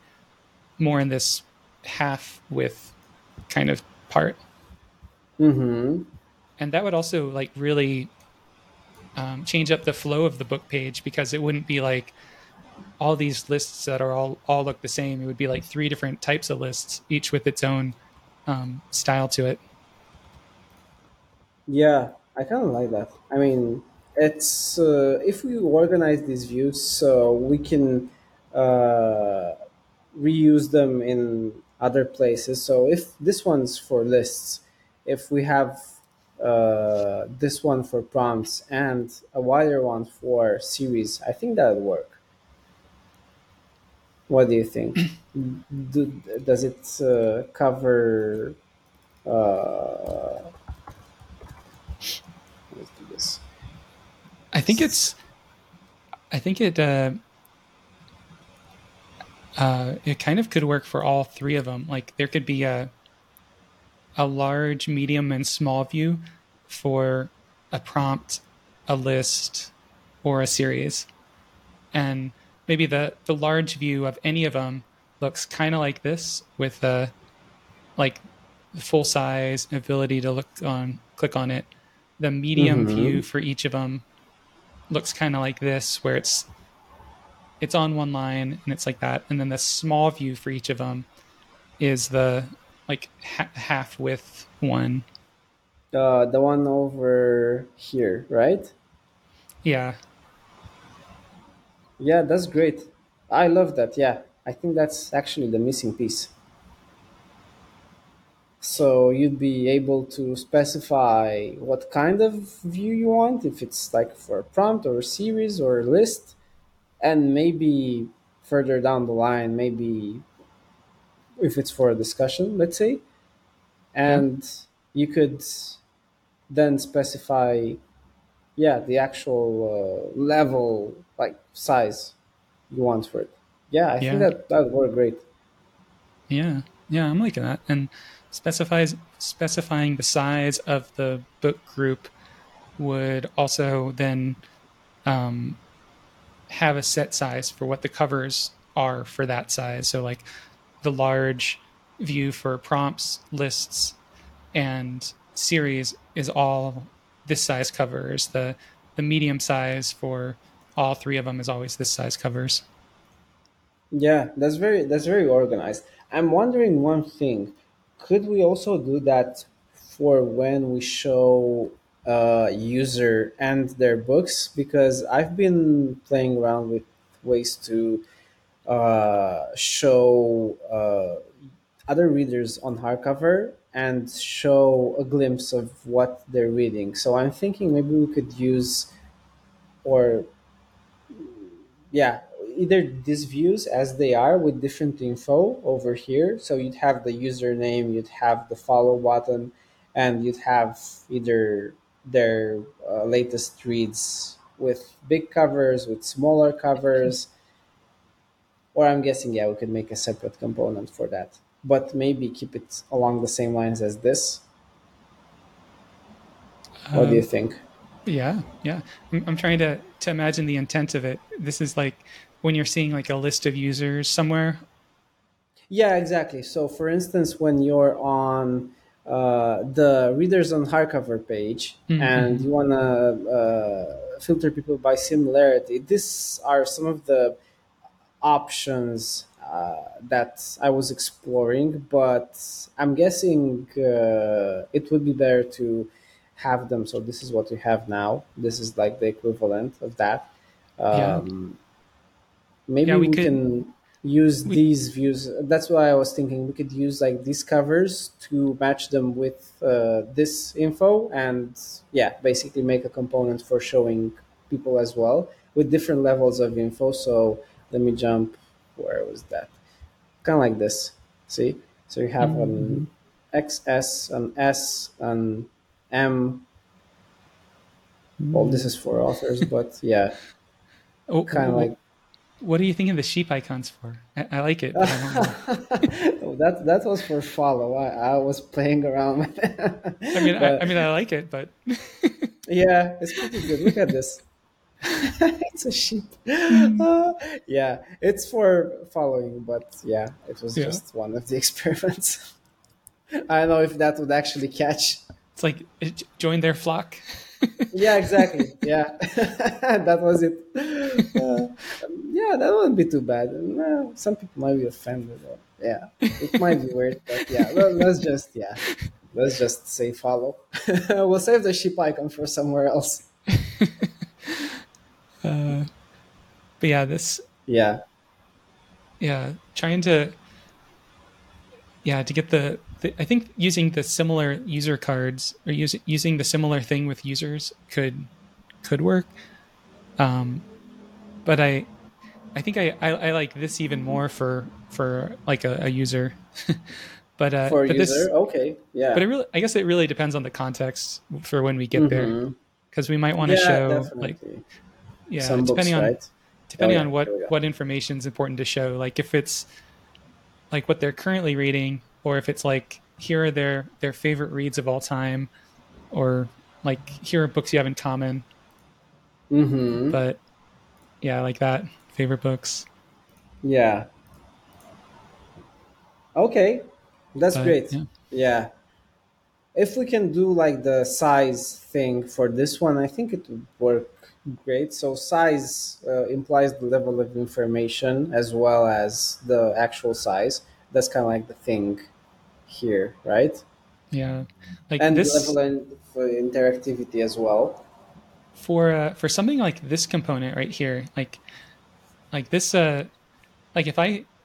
more in this half width kind of part. Mm-hmm. And that would also like really change up the flow of the book page, because it wouldn't be like all these lists that are all look the same. It would be like three different types of lists, each with its own style to it. Yeah, I kind of like that. I mean, it's if we organize these views so we can reuse them in other places. So if this one's for lists, if we have this one for prompts and a wider one for series, I think that would work. What do you think? Does it cover... let's do this. I think it kind of could work for all three of them. Like there could be a large, medium, and small view for a prompt, a list, or a series. And maybe the large view of any of them looks kind of like this, with like the full size ability to click on it. The medium mm-hmm. view for each of them looks kind of like this, where it's on one line and it's like that. And then the small view for each of them is the like half width one. The one over here, right? Yeah. Yeah, that's great. I love that. Yeah, I think that's actually the missing piece. So you'd be able to specify what kind of view you want, if it's like for a prompt or a series or a list, and maybe further down the line, maybe if it's for a discussion, let's say, and you could then specify, the actual level, like size you want for it. Yeah, I think that would work great. Yeah, I'm liking that. And specifying the size of the book group would also then have a set size for what the covers are for that size. So like the large view for prompts, lists, and series is all this size covers. The medium size for all three of them is always this size covers. Yeah, that's very organized. I'm wondering one thing. Could we also do that for when we show a user and their books? Because I've been playing around with ways to show other readers on hardcover and show a glimpse of what they're reading. So I'm thinking maybe we could use either these views as they are with different info over here. So you'd have the username, you'd have the follow button, and you'd have either their latest reads with big covers, with smaller covers, or I'm guessing, we could make a separate component for that, but maybe keep it along the same lines as this. What do you think? Yeah. I'm trying to imagine the intent of it. This is like when you're seeing like a list of users somewhere. Yeah, exactly. So for instance, when you're on the readers on hardcover page mm-hmm. and you want to filter people by similarity, these are some of the options that I was exploring, but I'm guessing it would be better to have them. So this is what we have now. This is like the equivalent of that. Maybe we can use these views. That's why I was thinking we could use like these covers to match them with this info and basically make a component for showing people as well with different levels of info. So let me jump. Where was that? Kind of like this. See? So you have an XS, an S, an M. Well, this is for authors, but kind of like What do you think of the sheep icons for? I like it. But I don't know. that was for follow. I was playing around with it. I like it, but yeah, it's pretty good. Look at this. It's a sheep. Yeah, it's for following, but yeah, it was just one of the experiments. I don't know if that would actually catch. It's like join their flock. Yeah, exactly. Yeah, that was it. Yeah, that wouldn't be too bad. No, some people might be offended. Or, yeah, it might be weird, but yeah, well, let's just say follow. We'll save the sheep icon for somewhere else. But yeah, this. Yeah. Yeah, trying to. Yeah, to get the I think using the similar user cards or using the similar thing with users could work. But I think I like this even more for like a user. But I guess it really depends on the context for when we get there, because we might want to show definitely. Like some depending books, on right? depending on what information is important to show. Like if it's like what they're currently reading, or if it's like here are their favorite reads of all time, or like here are books you have in common. Mm-hmm. But yeah, like that. Favorite books. Yeah. Okay. That's great. Yeah. If we can do like the size thing for this one, I think it would work great. So size implies the level of information as well as the actual size. That's kind of like the thing here, right? Yeah. Like and this level of interactivity as well. For something like this component right here, like this, like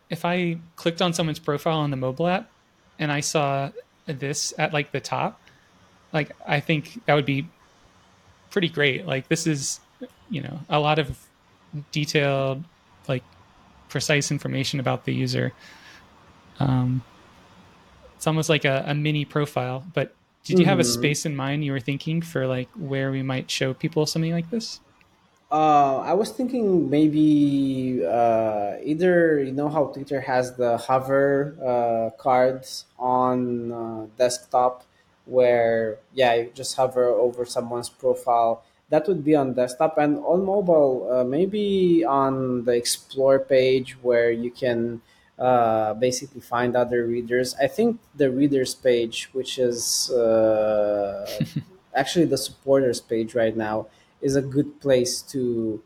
if I clicked on someone's profile on the mobile app and I saw this at like the top, like I think that would be pretty great. Like this is, a lot of detailed, like precise information about the user. It's almost like a mini profile, but did you have a space in mind you were thinking for like where we might show people something like this? I was thinking maybe either, how Twitter has the hover cards on desktop where, you just hover over someone's profile. That would be on desktop, and on mobile, maybe on the Explore page where you can basically find other readers. I think the readers page, which is actually the supporters page right now, is a good place to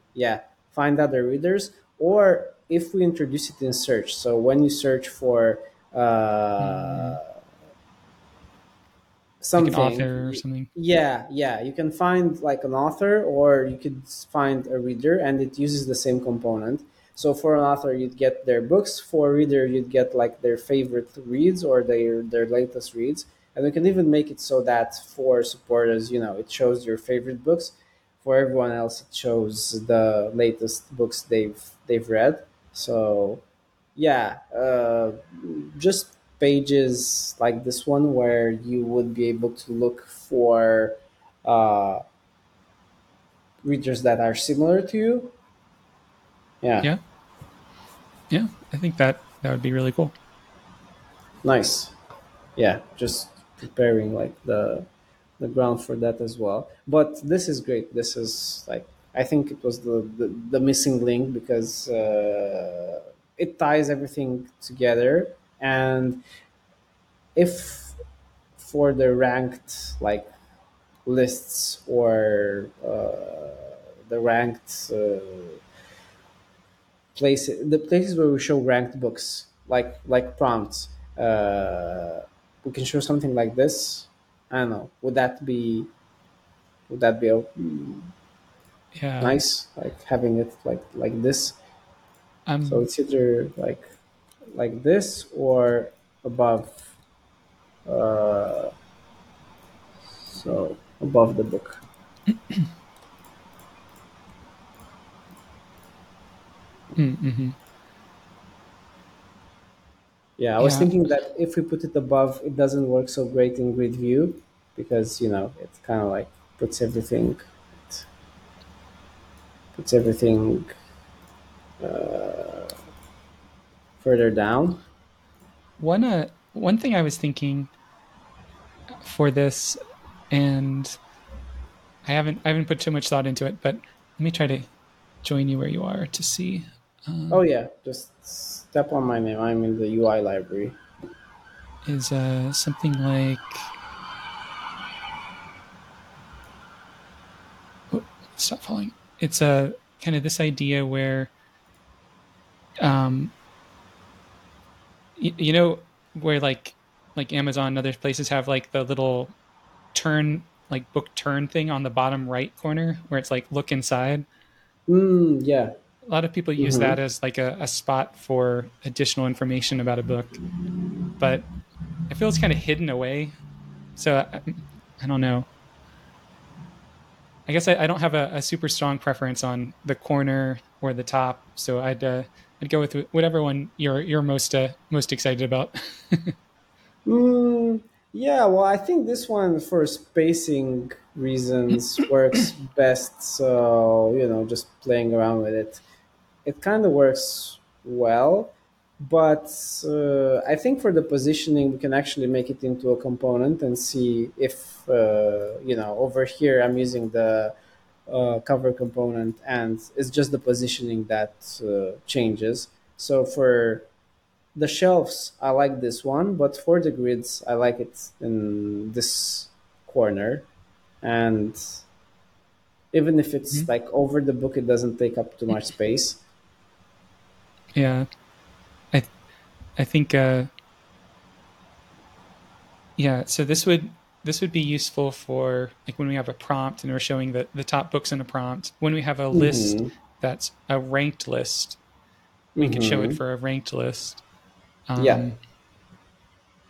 find other readers, or if we introduce it in search. So when you search for something, like an author or something. You can find like an author, or you could find a reader, and it uses the same component. So for an author, you'd get their books. For a reader, you'd get like their favorite reads or their latest reads. And we can even make it so that for supporters, it shows your favorite books. For everyone else, it shows the latest books they've read. So just pages like this one where you would be able to look for readers that are similar to you. Yeah. I think that would be really cool. Nice. Yeah, just preparing like the ground for that as well. But this is great. This is like, I think it was the missing link, because it ties everything together. And if for the ranked like lists or the ranked places where we show ranked books, like prompts, we can show something like this. I don't know. Would that be nice? Like having it like this. So it's either like this or above. So above the book. Mm-hmm. Yeah, I was thinking that if we put it above, it doesn't work so great in grid view, because it kind of like puts everything further down. One thing I was thinking for this, and I haven't put too much thought into it, but let me try to join you where you are to see. Oh yeah, just step on my name. I'm in the UI library. Is something like, stop falling. It's a kind of this idea where, you know, where like Amazon and other places have like the little turn, like book turn thing on the bottom right corner where it's like look inside. Yeah. A lot of people use that as like a spot for additional information about a book, but I feel it's kind of hidden away. So I don't know. I guess I don't have a super strong preference on the corner or the top. So I'd go with whatever one you're most excited about. Yeah, well, I think this one for spacing reasons works best. So, you know, just playing around with it. It kind of works well, but I think for the positioning, we can actually make it into a component and see if, you know, over here I'm using the cover component and it's just the positioning that changes. So for the shelves, I like this one, but for the grids, I like it in this corner. And even if it's like over the book, it doesn't take up too much space. Yeah. I think, yeah, so this would be useful for like when we have a prompt and we're showing the top books in a prompt. When we have a list that's a ranked list, we can show it for a ranked list. Yeah.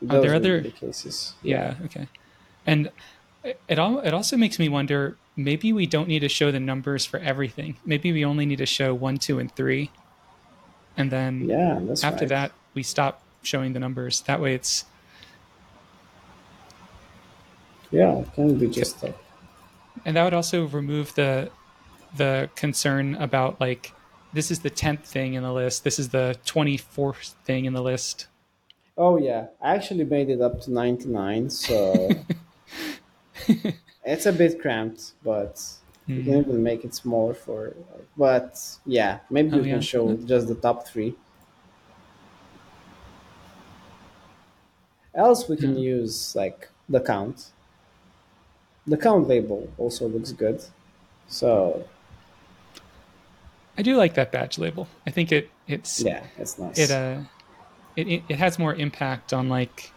Those are there other cases? Yeah. Okay. And it also makes me wonder, maybe we don't need to show the numbers for everything. Maybe we only need to show 1, 2, and 3. And then after that, we stop showing the numbers. That way it's... Yeah, it can be just that. And that would also remove the concern about, like, this is the 10th thing in the list. This is the 24th thing in the list. Oh, yeah. I actually made it up to 99, so... It's a bit cramped, but... You can even make it smaller for, but yeah, maybe we can show just the top 3. Else we can use like the count. The count label also looks good. So I do like that badge label. I think it's it's nice. It has more impact on like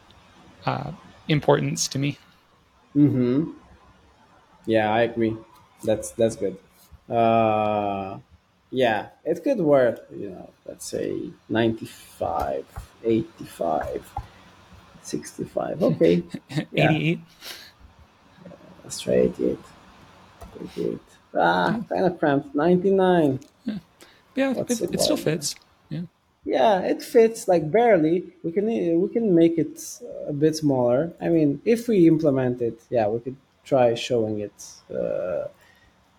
importance to me. Yeah, I agree. That's good. Yeah, it could work, you know, let's say 95, 85, 65. Okay. 88. Yeah, let's try 88. 88. Kind of cramped. 99. Yeah, it still fits. Yeah, it fits like barely. We can make it a bit smaller. I mean, if we implement it, we could try showing it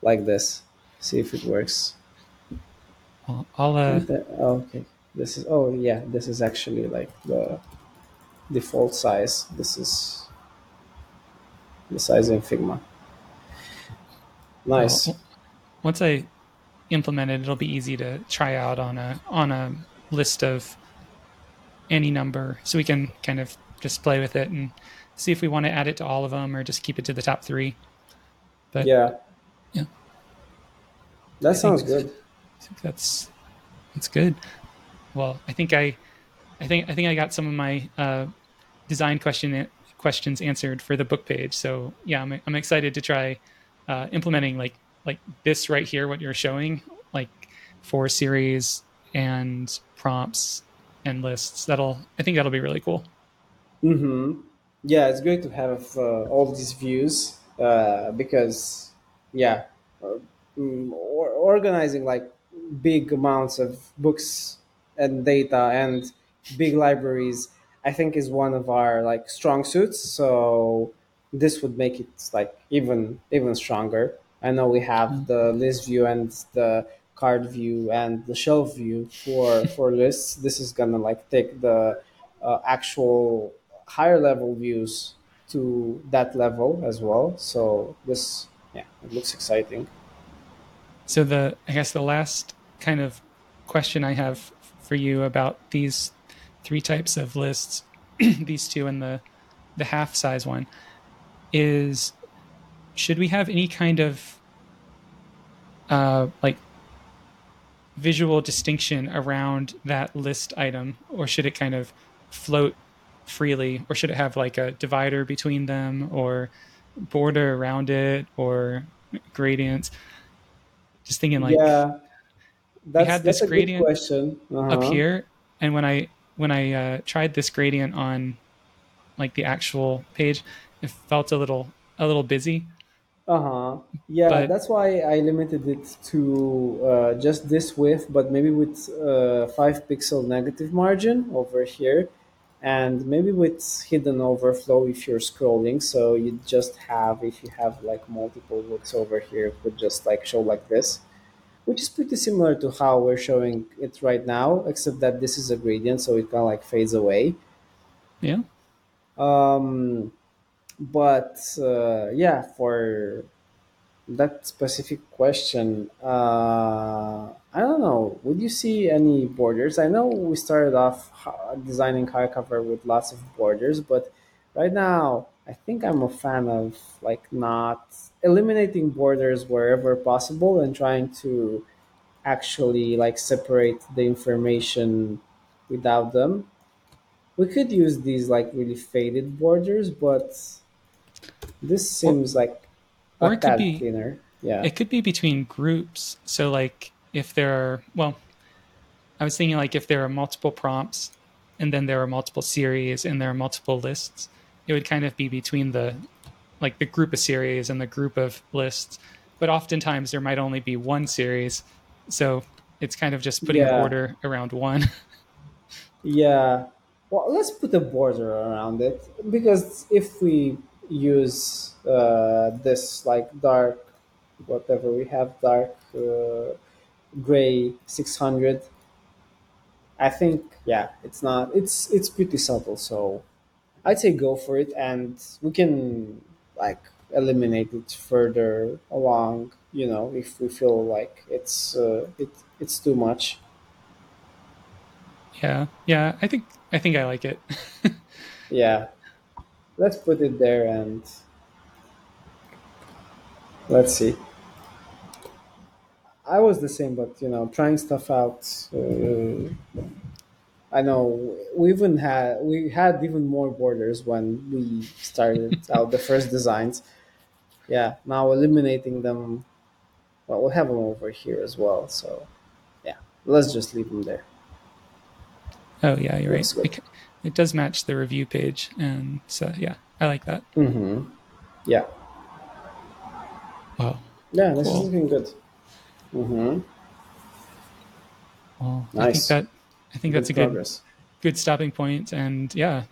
like this, see if it works. Okay, this is actually like the default size. This is the size in Figma. Nice. Well, once I implement it, it'll be easy to try out on a list of any number, so we can kind of just play with it and see if we want to add it to all of them or just keep it to the top 3. But yeah, that sounds good. I think that's good. Well, I think I got some of my design questions answered for the book page. So yeah, I'm excited to try implementing like this right here, what you're showing, like for series and prompts and lists. I think that'll be really cool. Yeah, it's great to have all these views because, organizing like big amounts of books and data and big libraries, I think is one of our like strong suits. So this would make it like even stronger. I know we have the list view and the card view and the shelf view for lists. This is gonna like take the actual higher level views to that level as well. So this, yeah, it looks exciting. So I guess the last kind of question I have for you about these three types of lists, these two and the half size one, is should we have any kind of like visual distinction around that list item, or should it kind of float freely, or should it have like a divider between them or border around it or gradients? Just thinking like, yeah, we had this gradient up here, and when I tried this gradient on like the actual page, it felt a little busy. Yeah, but that's why I limited it to just this width, but maybe with 5 pixel negative margin over here, and maybe with hidden overflow if you're scrolling. So you just have, if you have like multiple looks over here, it would just like show like this, which is pretty similar to how we're showing it right now, except that this is a gradient, so it kind of like fades away. Yeah. But for that specific question, I don't know, would you see any borders? I know we started off designing hardcover with lots of borders, but right now I think I'm a fan of like not eliminating borders wherever possible and trying to actually like separate the information without them. We could use these like really faded borders, but this seems like a tad thinner. Yeah. It could be between groups. So like if there are, well, I was thinking like if there are multiple prompts and then there are multiple series and there are multiple lists, it would kind of be between the, like the group of series and the group of lists. But oftentimes there might only be one series. So it's kind of just putting a border around one. Yeah. Well, let's put a border around it, because if we use this like dark, whatever we have, dark gray 600, I think, yeah, it's pretty subtle. So I'd say go for it, and we can like eliminate it further along, you know, if we feel like it's too much. Yeah, I think I like it. Yeah. Let's put it there and let's see. I was the same, but, you know, trying stuff out. I know we had even more borders when we started out the first designs. Yeah. Now eliminating them. Well, we'll have them over here as well. So, yeah, let's just leave them there. Oh, yeah, you're right. It does match the review page. And so, yeah, I like that. Mm-hmm. Yeah. Wow. Yeah, this is looking good. Mm-hmm. Well, nice. I think that's a good stopping point. And yeah,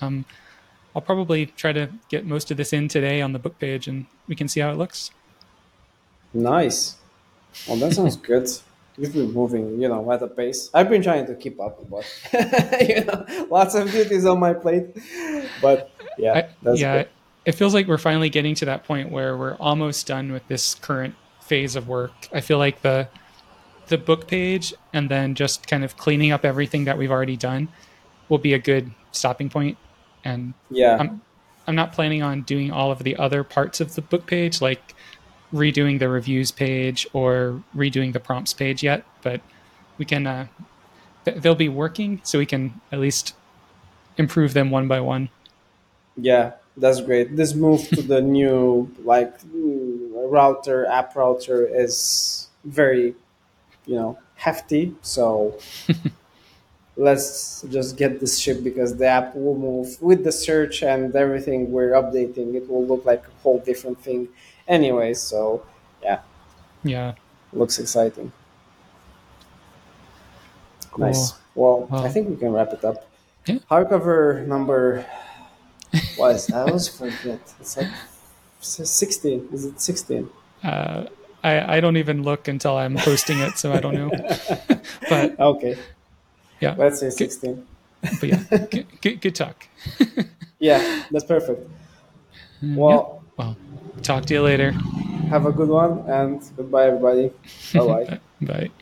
I'll probably try to get most of this in today on the book page, and we can see how it looks. Nice. Well, that sounds good. We've been moving, you know, at a pace. I've been trying to keep up, but you know, lots of duties on my plate. But yeah, that's good. It feels like we're finally getting to that point where we're almost done with this current phase of work. I feel like the book page and then just kind of cleaning up everything that we've already done will be a good stopping point. And yeah, I'm not planning on doing all of the other parts of the book page, like redoing the reviews page or redoing the prompts page yet, but we can, they'll be working, so we can at least improve them one by one. Yeah, that's great. This move to the new like app router is very, you know, hefty. So let's just get this ship, because the app will move with the search and everything we're updating. It will look like a whole different thing. Anyway, so yeah, looks exciting. Cool. Nice. Well, I think we can wrap it up. Yeah. Hardcover number was I always forget. It's like 16. Is it 16? I don't even look until I'm posting it, so I don't know. But okay, yeah, let's say 16. But yeah, good talk. Yeah, that's perfect. Well, yeah. Well, talk to you later. Have a good one, and goodbye, everybody. Bye-bye. Bye.